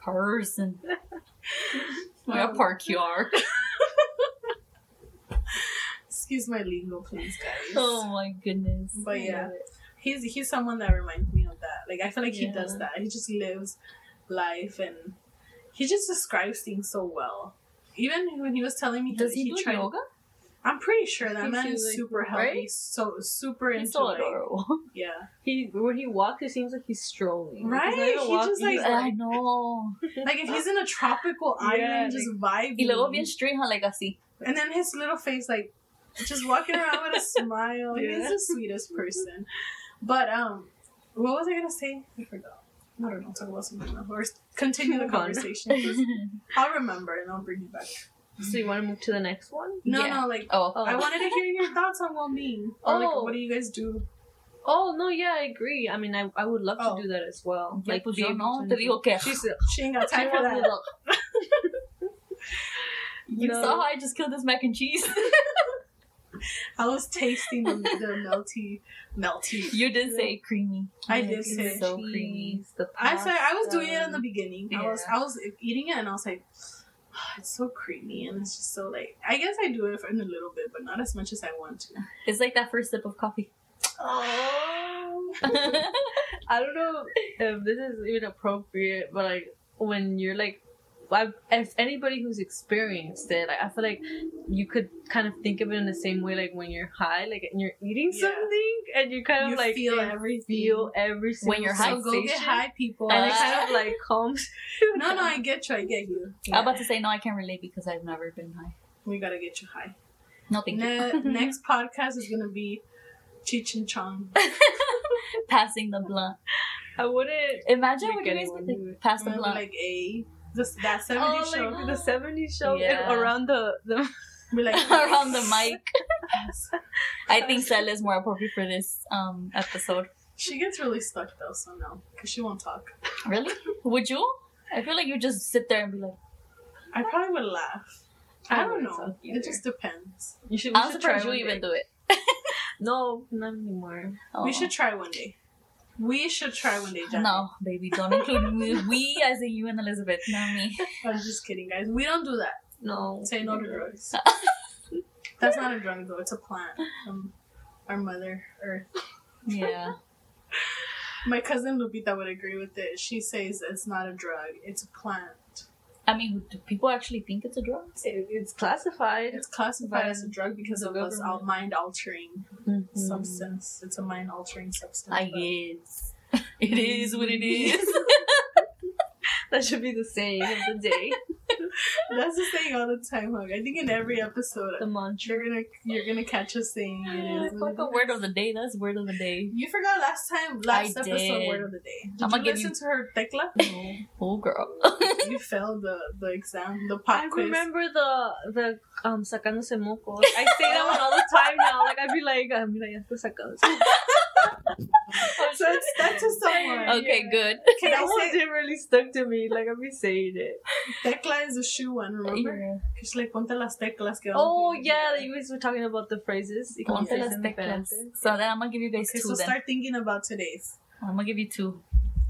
Person. Like a park yard. Excuse my lingo, please, guys. Oh my goodness. But yeah, he's he's someone that reminds me of that. Like, I feel like yeah. he does that. He just lives life and he just describes things so well. Even when he was telling me, does he, he do tried- yoga? I'm pretty sure that man is like, super healthy, right? So super into, he's so adorable. Like, yeah. He when he walks, it seems like he's strolling. Right? Like, he walk, just like, like I know. Like if he's in a tropical island, yeah, just like, vibing. Y luego bien straight, like así. And then his little face, like just walking around with a smile. Yeah. He's the sweetest person. But um, what was I gonna say? I forgot. I don't know. Talk about something else. Or continue the conversation. I'll remember and I'll bring you back. So you want to move to the next one? No, yeah. no, like, oh, oh. I wanted to hear your thoughts on well-being. Or, oh. like, what do you guys do? Oh, no, yeah, I agree. I mean, I I would love oh. to do that as well. Yeah, like, yo no te digo que. She ain't got time for that. You no. saw how I just killed this mac and cheese? I was tasting the, the melty, melty. You did yeah. say creamy. I yeah, did say so cheese, creamy. The I said I was doing it in the beginning. Yeah. I was I was eating it and I was like, oh, it's so creamy and it's just so like. I guess I do it in a little bit, but not as much as I want to. It's like that first sip of coffee. Oh. I don't know if this is even appropriate, but like when you're like. I've, if anybody who's experienced it, like, I feel like you could kind of think of it in the same way, like when you're high, like and you're eating yeah. something, and you kind of you like feel everything, feel every single when you're high. So go get high, people, and it kind of like calms. No, no, I get you, I get you. Yeah. I'm about to say no, I can't relate because I've never been high. We gotta get you high. No, thank ne- you. Next podcast is gonna be Cheech and Chong, passing the blunt. I wouldn't imagine what you guys would pass the blunt like a. The, that seventies oh show. God. The seventies show yeah. around the, the like, around the mic. I think Sela is more appropriate for this um episode. She gets really stuck though, so no, because she won't talk. Really? Would you? I feel like you just sit there and be like. I probably would laugh. I, I don't know. It just depends. You should. I'm surprised you even do it. No, not anymore. Oh. We should try one day. We should try one day, Johnny. No, baby, don't include me. We, as in you and Elizabeth, not me. I was just kidding, guys. We don't do that. No. Say no to drugs. That's not a drug, though. It's a plant. Um, our mother, Earth. Yeah. My cousin Lupita would agree with it. She says it's not a drug. It's a plant. I mean, do people actually think it's a drug? It, it's classified. It's classified as a drug because of this mind-altering mm-hmm. substance. It's a mind-altering substance. I guess. It is what it is. That should be the saying of the day. That's the saying all the time, Hug. I think in every episode, the mantra. You're gonna you're gonna catch us saying it is. Like a word of the day. That's word of the day. You forgot last time, last I episode, did. Word of the day. Did I'm you listen you... to her tecla? No. Oh girl, you failed the, the exam, the pop I quiz. I remember the the um sacándose mocos. I say that one all the time now. Like I'd be like, I'm like, ya estoy sacándose. So it's stuck to someone. Okay, yeah. Good. Can that I one say... didn't really stuck to me. Like I've been saying it. Tecla is a shoe one, remember? Yeah. She's like, ponte las teclas. Que oh yeah, you guys were talking about the phrases. Ponte las teclas. So then I'm gonna give you guys okay, two. So then. Start thinking about today's. I'm gonna give you two.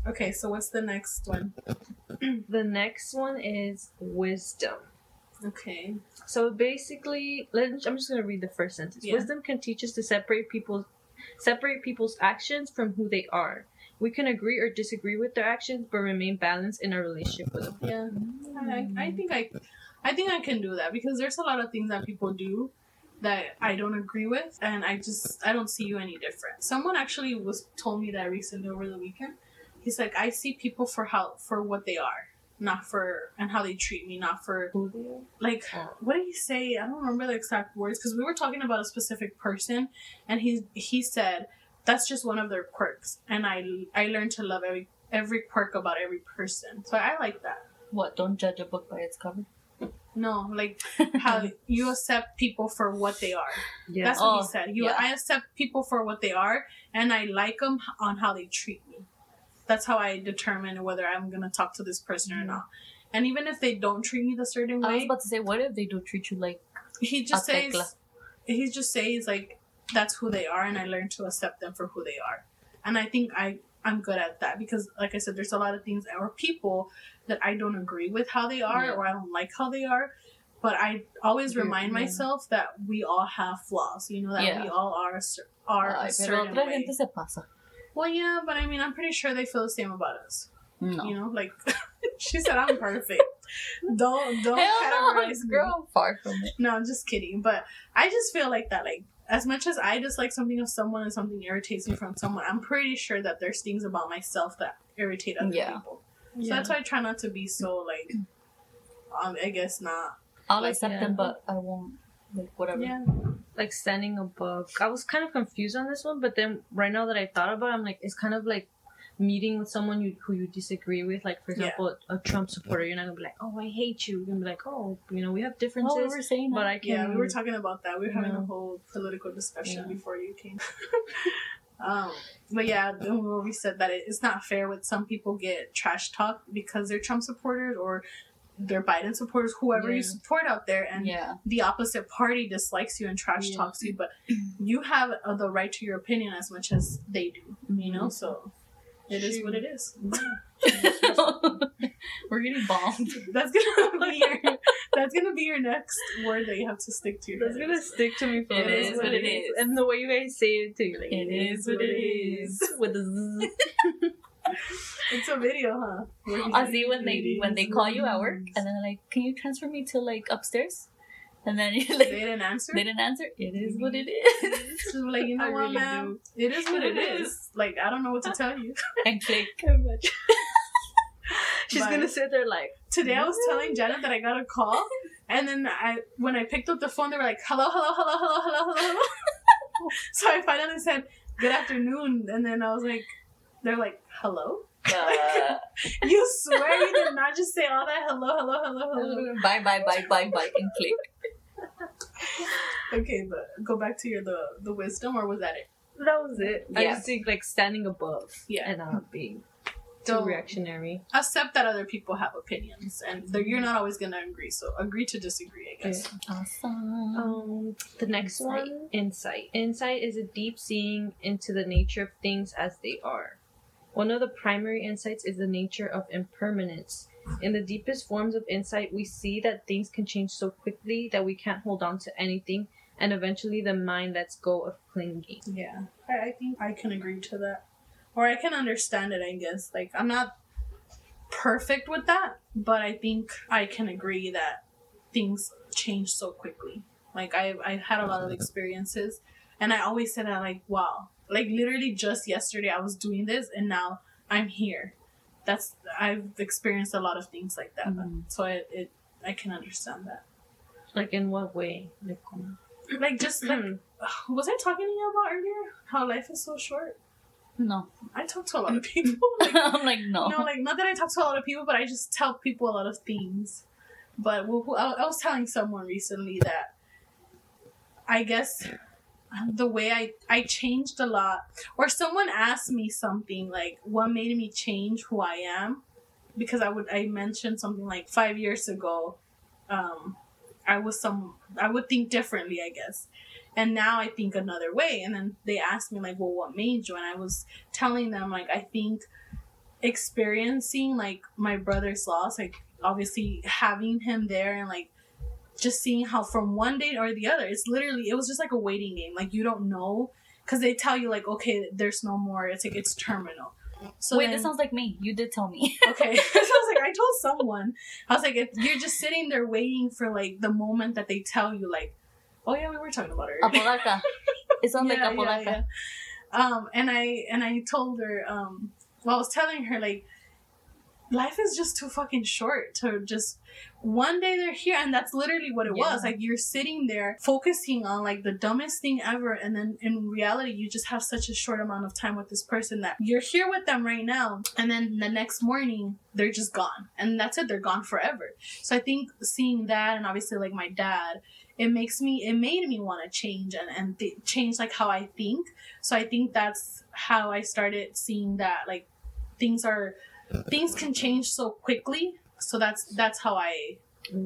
Okay, so what's the next one? The next one is wisdom. Okay. So basically, let's, I'm just gonna read the first sentence. Yeah. Wisdom can teach us to separate people's. Separate people's actions from who they are. We can agree or disagree with their actions, but remain balanced in our relationship with them. Yeah, I, I think I, I think I can do that because there's a lot of things that people do that I don't agree with, and I just I don't see you any different. Someone actually was told me that recently over the weekend. He's like, I see people for how for what they are, not for and how they treat me, not for who they are. Like what did he say? I don't remember the exact words because we were talking about a specific person, and he he said that's just one of their quirks, and I I learned to love every every quirk about every person. So I like that. What? Don't judge a book by its cover. No, like how you accept people for what they are. Yeah. That's what oh, he said. You yeah. I accept people for what they are, and I like them on how they treat me. That's how I determine whether I'm going to talk to this person or not. And even if they don't treat me the certain way. I was about to say, what if they don't treat you like he just says, tecla? He just says, like, that's who they are. And I learned to accept them for who they are. And I think I, I'm good at that. Because, like I said, there's a lot of things or people that I don't agree with how they are. Yeah. Or I don't like how they are. But I always remind yeah. myself that we all have flaws. You know, that yeah. we all are, are Ay, a certain pero otra gente way. Se pasa. Well, yeah, but I mean, I'm pretty sure they feel the same about us. No. You know, like, she said, I'm perfect. don't, don't Hell categorize no, girl. Me. Far from it. No, I'm just kidding. But I just feel like that, like, as much as I dislike something of someone and something irritates me from someone, I'm pretty sure that there's things about myself that irritate other yeah. people. So yeah. that's why I try not to be so, like, um, I guess not. I'll like, accept yeah. them, but I won't, like, whatever. Yeah. Like standing above. I was kind of confused on this one, but then right now that I thought about it, I'm like, it's kind of like meeting with someone you, who you disagree with. Like, for example, yeah. a Trump supporter. You're not going to be like, oh, I hate you. You're going to be like, oh, you know, we have differences. Oh, we were saying that. But I can, yeah, we were talking about that. We were having yeah. a whole political discussion yeah. before you came. um, but yeah, we said that it, it's not fair when some people get trash talk because they're Trump supporters or their Biden supporters, whoever yeah. you support out there, and yeah. the opposite party dislikes you and trash yeah. talks you, but you have uh, the right to your opinion as much as they do, you know? So it Shoot. is what it is. We're getting bombed. That's gonna be your, that's gonna be your next word that you have to stick to. That's gonna stick to me for it is what it is. And the way you guys say it too, like, it, it is what it is. is. With a z. It's a video, huh? I see when they when they call you at work and then like, can you transfer me to like upstairs? And then you're like, they didn't answer. They didn't answer. It is what it is. So like, you know what, really ma'am? It is what it is. Like, I don't know what to tell you. And click. She's but gonna sit there like, today I was telling Janet that I got a call, and then I when I picked up the phone, they were like, hello, hello, hello, hello, hello, hello. So I finally said, good afternoon, and then I was like, they're like, hello? Uh, you swear you did not just say all that hello, hello, hello, hello. Bye, bye, bye, bye, bye, and click. Okay, but go back to your the, the wisdom, or was that it? That was it. Yeah. I just think like standing above yeah. and not being too reactionary. Accept that other people have opinions, and you're not always going to agree, so agree to disagree, I guess. Yeah. Awesome. Um, the next insight. one, insight. Insight is a deep seeing into the nature of things as they are. One of the primary insights is the nature of impermanence. In the deepest forms of insight, we see that things can change so quickly that we can't hold on to anything, and eventually the mind lets go of clinging. Yeah, I, I think I can agree to that. Or I can understand it, I guess. Like, I'm not perfect with that, but I think I can agree that things change so quickly. Like, I've, I've had a lot of experiences, and I always said that, like, wow. Like, literally just yesterday I was doing this, and now I'm here. That's I've experienced a lot of things like that. Mm-hmm. So it, it, I can understand that. Like, in what way? Like, just like, was I talking to you about earlier? How life is so short? No. I talk to a lot of people. Like, I'm like, no. No, like, not that I talk to a lot of people, but I just tell people a lot of things. But we'll, I was telling someone recently that I guess... the way I, I changed a lot, or someone asked me something like, what made me change who I am? Because I would, I mentioned something like five years ago, um, I was some, I would think differently, I guess. And now I think another way. And then they asked me like, well, what made you? And I was telling them, like, I think experiencing like my brother's loss, like obviously having him there, and like, just seeing how from one day or the other, it's literally, it was just like a waiting game. Like, you don't know, because they tell you like, okay, there's no more. It's like, it's terminal. So wait, then, this sounds like me. You did tell me. Okay. It sounds like I told someone. I was like, if you're just sitting there waiting for like the moment that they tell you like, oh yeah, we were talking about her. Apolaca. It sounds yeah, like Apolaca. Yeah, yeah. Um, and I, and I told her, um, well, I was telling her like, life is just too fucking short to just one day they're here, and that's literally what it yeah. was. Like, you're sitting there focusing on like the dumbest thing ever, and then in reality you just have such a short amount of time with this person that you're here with them right now, and then the next morning they're just gone, and that's it, they're gone forever. So I think seeing that, and obviously like my dad, it makes me, it made me want to change and, and th- change like how I think. So I think that's how I started seeing that like things are things can change so quickly. So that's that's how I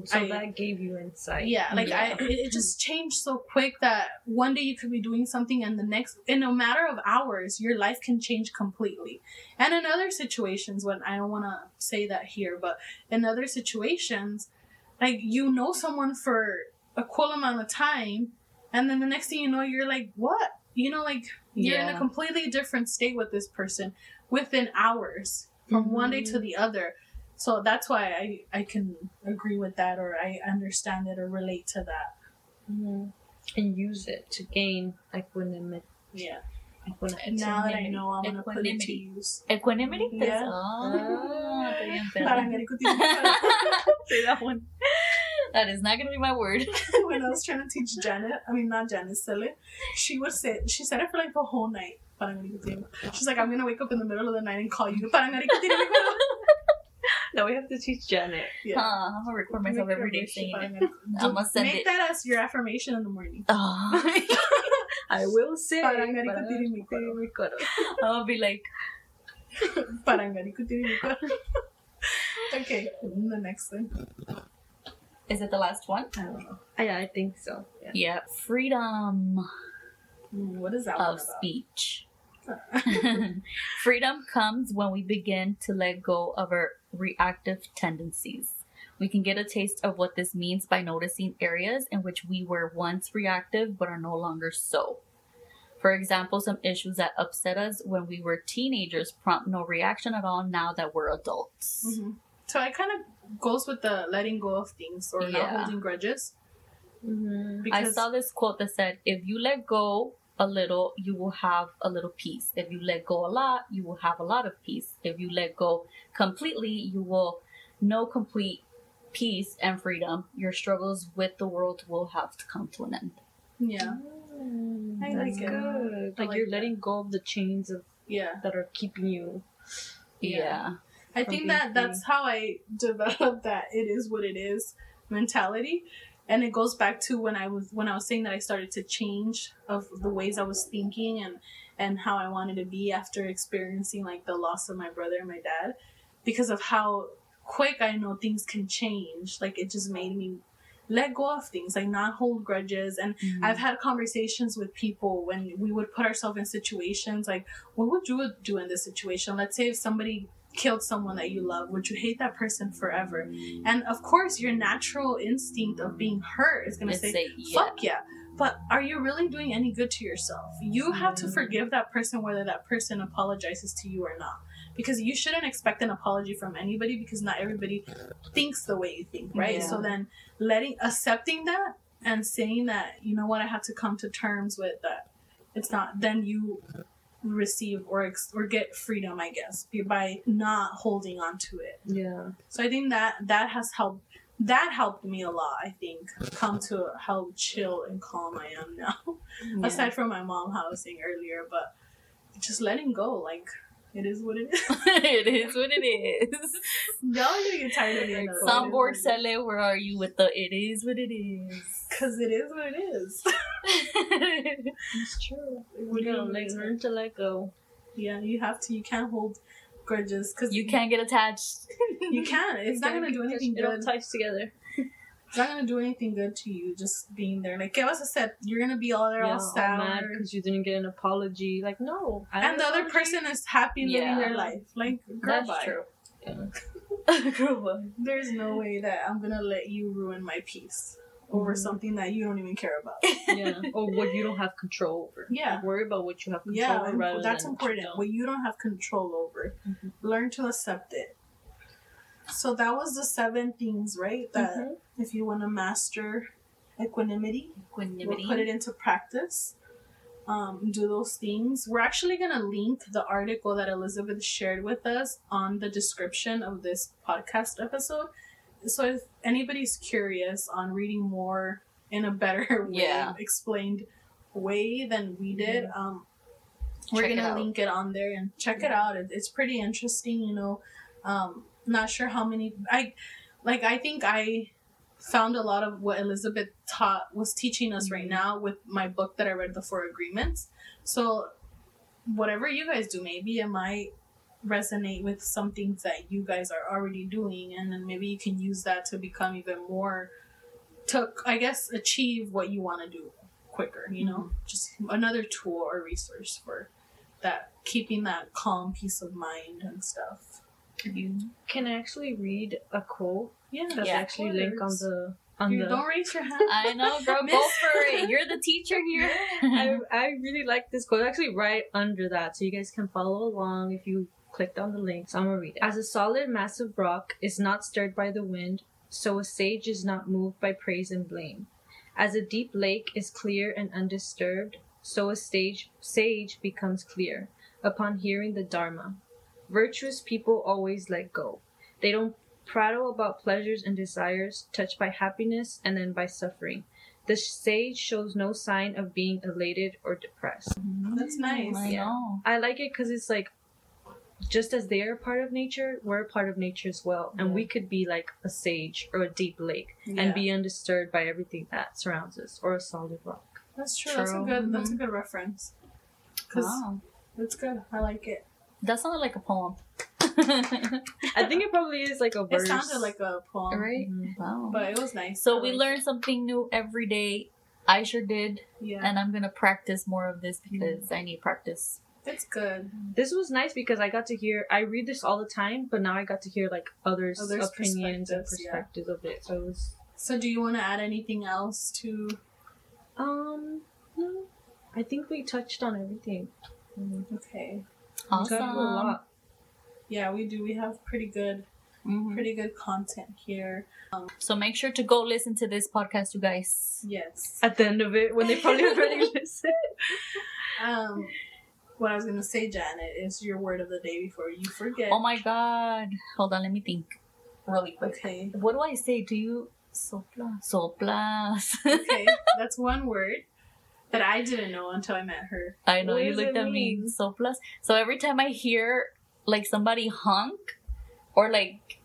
so I, that gave you insight. Yeah, like yeah. I it, it just changed so quick that one day you could be doing something, and the next, in a matter of hours, your life can change completely. And in other situations, when I don't want to say that here, but in other situations, like, you know someone for a cool amount of time, and then the next thing you know, you're like, what? You know, like, you're yeah. in a completely different state with this person within hours. From one day to the other. So that's why I, I can agree with that, or I understand it or relate to that. Mm-hmm. And use it to gain equanimity. Yeah. Equanimity. Now that I know, I'm going to put it to use. Equanimity? Yeah. Oh, say that one. That is not going to be my word. When I was trying to teach Janet, I mean, not Janet, Sele, she would say, she said it for like the whole night. She's like, I'm gonna wake up in the middle of the night and call you. Now we have to teach Janet. Yeah. Huh, I'm gonna record myself every day saying it. I'm gonna send it. Make that as your affirmation in the morning. Oh. I will say. I'll be like. Okay, the next one. Is it the last one? I don't know. I, I think so. Yeah, yeah. Freedom. What is that of one about? Speech. Freedom comes when we begin to let go of our reactive tendencies. We can get a taste of what this means by noticing areas in which we were once reactive but are no longer so. For example, some issues that upset us when we were teenagers prompt no reaction at all now that we're adults. Mm-hmm. So it kind of goes with the letting go of things or yeah. not holding grudges. Mm-hmm. Because I saw this quote that said, if you let go a little, you will have a little peace. If you let go a lot, you will have a lot of peace. If you let go completely, you will know complete peace and freedom. Your struggles with the world will have to come to an end. Yeah. Mm, I like it. Good. Like, like you're that. letting go of the chains of yeah that are keeping you. Yeah. yeah. I think that free. That's how I developed that it is what it is mentality. And it goes back to when I was when I was saying that I started to change of the ways I was thinking and, and how I wanted to be after experiencing like the loss of my brother and my dad, because of how quick I know things can change. Like it just made me let go of things, like not hold grudges. And mm-hmm. I've had conversations with people when we would put ourselves in situations like, what would you do in this situation? Let's say if somebody killed someone that you love, would you hate that person forever? And of course your natural instinct of being hurt is gonna say, say yeah. fuck yeah. But are you really doing any good to yourself? You have mm-hmm. to forgive that person whether that person apologizes to you or not, because you shouldn't expect an apology from anybody, because not everybody thinks the way you think, right? Yeah. So then letting accepting that and saying that, you know what, I have to come to terms with that. It's not then you receive or ex- or get freedom, I guess, by not holding on to it. Yeah. So I think that that has helped. That helped me a lot. I think come to how chill and calm I am now. Yeah. Aside from my mom, how I was saying earlier, but just letting go. Like it is what it is. It is what it is. Y'all are gonna get tired of me. Soundboard Sele, where are you with the "it is what it is"? Because it is what it is. It's true. We're gonna like learn to let go. Yeah, you have to. You can't hold grudges because you can't get attached. You can't. It's, it's not gonna, gonna do anything good. It'll touch together. It's not gonna do anything good to you. Just being there, like, give us a set. You're gonna be all there, yeah, all sad, mad because you didn't get an apology. Like, no. And the apology. Other person is happy yeah. living their life. Like, girl, that's bye. True. Yeah. Girl, bye. There's no way that I'm gonna let you ruin my peace over mm-hmm. something that you don't even care about. Yeah. Or what you don't have control over. Yeah. Like, worry about what you have control yeah, over. Yeah, that's important. Control. What you don't have control over. Mm-hmm. Learn to accept it. So that was the seven things, right? That mm-hmm. if you want to master equanimity, equanimity. We'll put it into practice. Um, do those things. We're actually going to link the article that Elizabeth shared with us on the description of this podcast episode. So if anybody's curious on reading more in a better way, yeah. explained way than we did, yeah. um, we're going to link it on there and check yeah. it out. It, it's pretty interesting, you know. Um, not sure how many, I, like, I think I found a lot of what Elizabeth taught, was teaching us mm-hmm. right now with my book that I read, The Four Agreements. So whatever you guys do, maybe it might resonate with some things that you guys are already doing, and then maybe you can use that to become even more, to, I guess, achieve what you want to do quicker, you know, mm-hmm. just another tool or resource for that, keeping that calm peace of mind and stuff. You can actually read a quote. Yeah, that's yeah, actually linked on the on you the. Don't raise your hand. I know, girl. Go for it. You're the teacher here. I I really like this quote. Actually, right under that, so you guys can follow along if you clicked on the link. So I'm gonna read it. As a solid, massive rock is not stirred by the wind, so a sage is not moved by praise and blame. As a deep lake is clear and undisturbed, so a sage sage becomes clear upon hearing the Dharma. Virtuous people always let go. They don't prattle about pleasures and desires, touched by happiness and then by suffering. The sage shows no sign of being elated or depressed. Mm-hmm. That's nice. I yeah. know. I like it because it's like, just as they are part of nature, we're a part of nature as well. And yeah. we could be like a sage or a deep lake yeah. and be undisturbed by everything that surrounds us, or a solid rock. That's true. true. That's a good mm-hmm. that's a good reference. Wow. That's good. I like it. That sounded like a poem. I think it probably is like a verse. It sounded like a poem. Right? Mm-hmm. Wow. But it was nice. So we learn something new every day. I sure did. Yeah. And I'm going to practice more of this because mm-hmm. I need practice. That's good. This was nice because I got to hear, I read this all the time, but now I got to hear like others', others opinions perspectives, and perspectives yeah. of it. So it was... So do you want to add anything else to... Um, no. I think we touched on everything. Mm-hmm. Okay. Awesome. We got a lot. Yeah, we do. We have pretty good, mm-hmm. pretty good content here. Um, so make sure to go listen to this podcast, you guys. Yes. At the end of it, when they probably already listen. Um, what I was gonna say, Janet, is your word of the day before you forget. Oh my God! Hold on, let me think. Really quick. Okay. What do I say? Do you soplas? Soplas. Okay, that's one word. That I didn't know until I met her. I know, what you looked at me. Soplas. So every time I hear like somebody honk or like,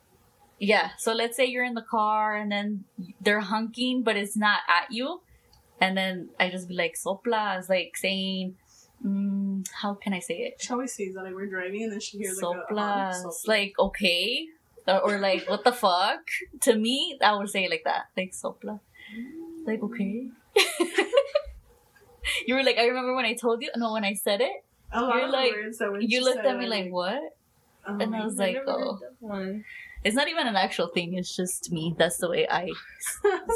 yeah. So let's say you're in the car and then they're honking, but it's not at you. And then I just be like, soplas, like saying, mm, how can I say it? She always says that like we're driving and then she hears like soplas. A, um, soplas. Like, okay. Or like, what the fuck? To me, I would say it like that. Like, sopla. Like, okay. You were like, I remember when I told you, no, when I said it, a lot you're of like, words that you looked at me like, what? Oh, and I was I like, oh, it's not even an actual thing. It's just me. That's the way I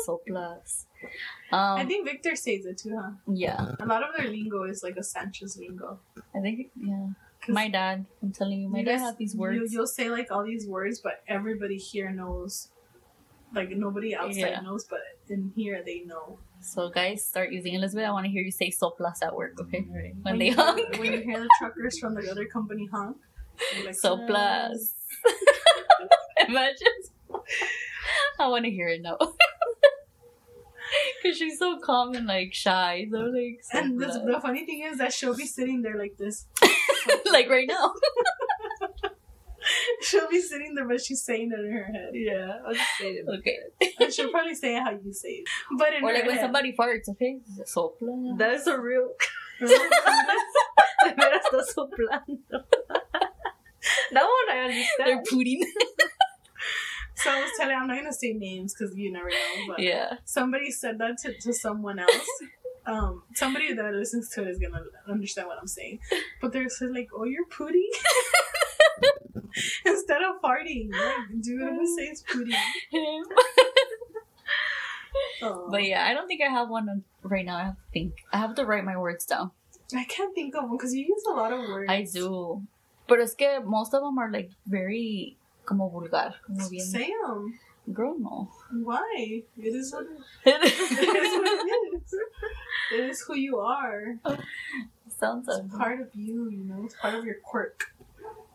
soplas. Um, I think Victor says it too, huh? Yeah. A lot of their lingo is like a Sanchez lingo. I think, yeah. My dad, I'm telling you, my you dad has these words. You, you'll say like all these words, but everybody here knows. Like nobody outside yeah. knows, but in here they know. So guys, start using Elizabeth. I want to hear you say soplas at work, okay? Right. When, when they honk. When you hear the truckers from the other company honk. Like, soplas. Imagine. I want to hear it now. Because she's so calm and like shy. So like, soplas. And this, the funny thing is that she'll be sitting there like this. Like right now. She'll be sitting there, but she's saying it in her head. Yeah, I'll just say it. Okay. And she'll probably say it how you say it. But in or her like head. When somebody farts, okay? Sopla. That is a real... That one I understand. They're pooting. So I was telling I'm not going to say names because you never know. But yeah. Somebody said that to, to someone else. Um, somebody that listens to it is going to understand what I'm saying. But they're so like, oh, you're pooting? Instead of farting, like, dude, I'm gonna say it's pretty. Oh. But yeah, I don't think I have one right now. I have to think. I have to write my words down. I can't think of one because you use a lot of words. I do. But es que most of them are like very como vulgar. Como bien. Sam. Girl, no. Why? It is what it is. It is what it is. It is who you are. Sounds it's ugly. Part of you, you know? It's part of your quirk.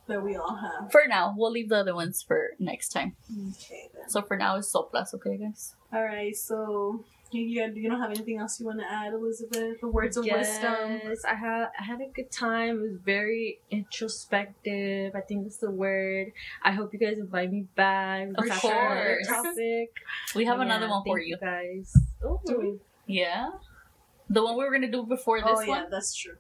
That we all have. For now, we'll leave the other ones for next time. Okay. Then. So for now, it's soplas, okay, guys? All right. So you you don't have anything else you want to add, Elizabeth? The words of yes, wisdom. Yes, I had I had a good time. It was very introspective. I think that's the word. I hope you guys invite me back. Of course. Our topic. We have yeah, another one for you guys. Ooh. Yeah. The one we were gonna do before this oh, yeah, one. Oh yeah, that's true.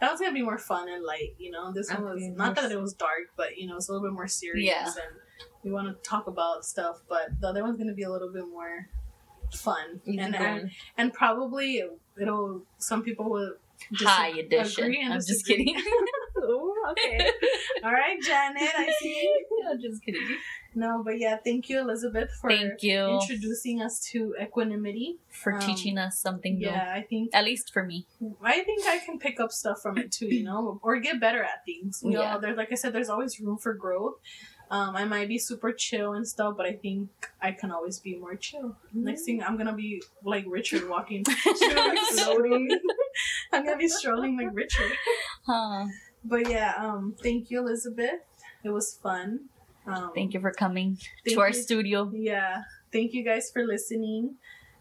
That was gonna be more fun and light, you know. This one was not that it was dark, but you know, it's a little bit more serious, yeah. And we want to talk about stuff. But the other one's gonna be a little bit more fun, easy and and, and probably it'll some people will dis- high edition. Agree and I'm disagree. Just kidding. Oh, okay. All right, Janet. I see. I'm just kidding. No, but yeah, thank you, Elizabeth, for thank you. Introducing us to equanimity. For um, teaching us something new. Yeah, I think... At least for me. I think I can pick up stuff from it, too, you know? Or get better at things. You yeah. know, there, like I said, there's always room for growth. Um, I might be super chill and stuff, but I think I can always be more chill. Mm-hmm. Next thing, I'm going to be like Richard walking. Floating. I'm going to be strolling like Richard. Huh. But yeah, um, thank you, Elizabeth. It was fun. Um, thank you for coming to our you, studio. Yeah. Thank you guys for listening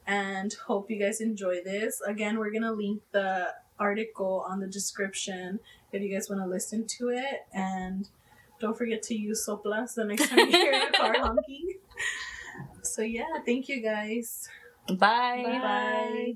and hope you guys enjoy this. Again, we're going to link the article on the description if you guys want to listen to it. And don't forget to use soplas the next time you hear the car honking. So, yeah. Thank you guys. Bye. Bye. Bye.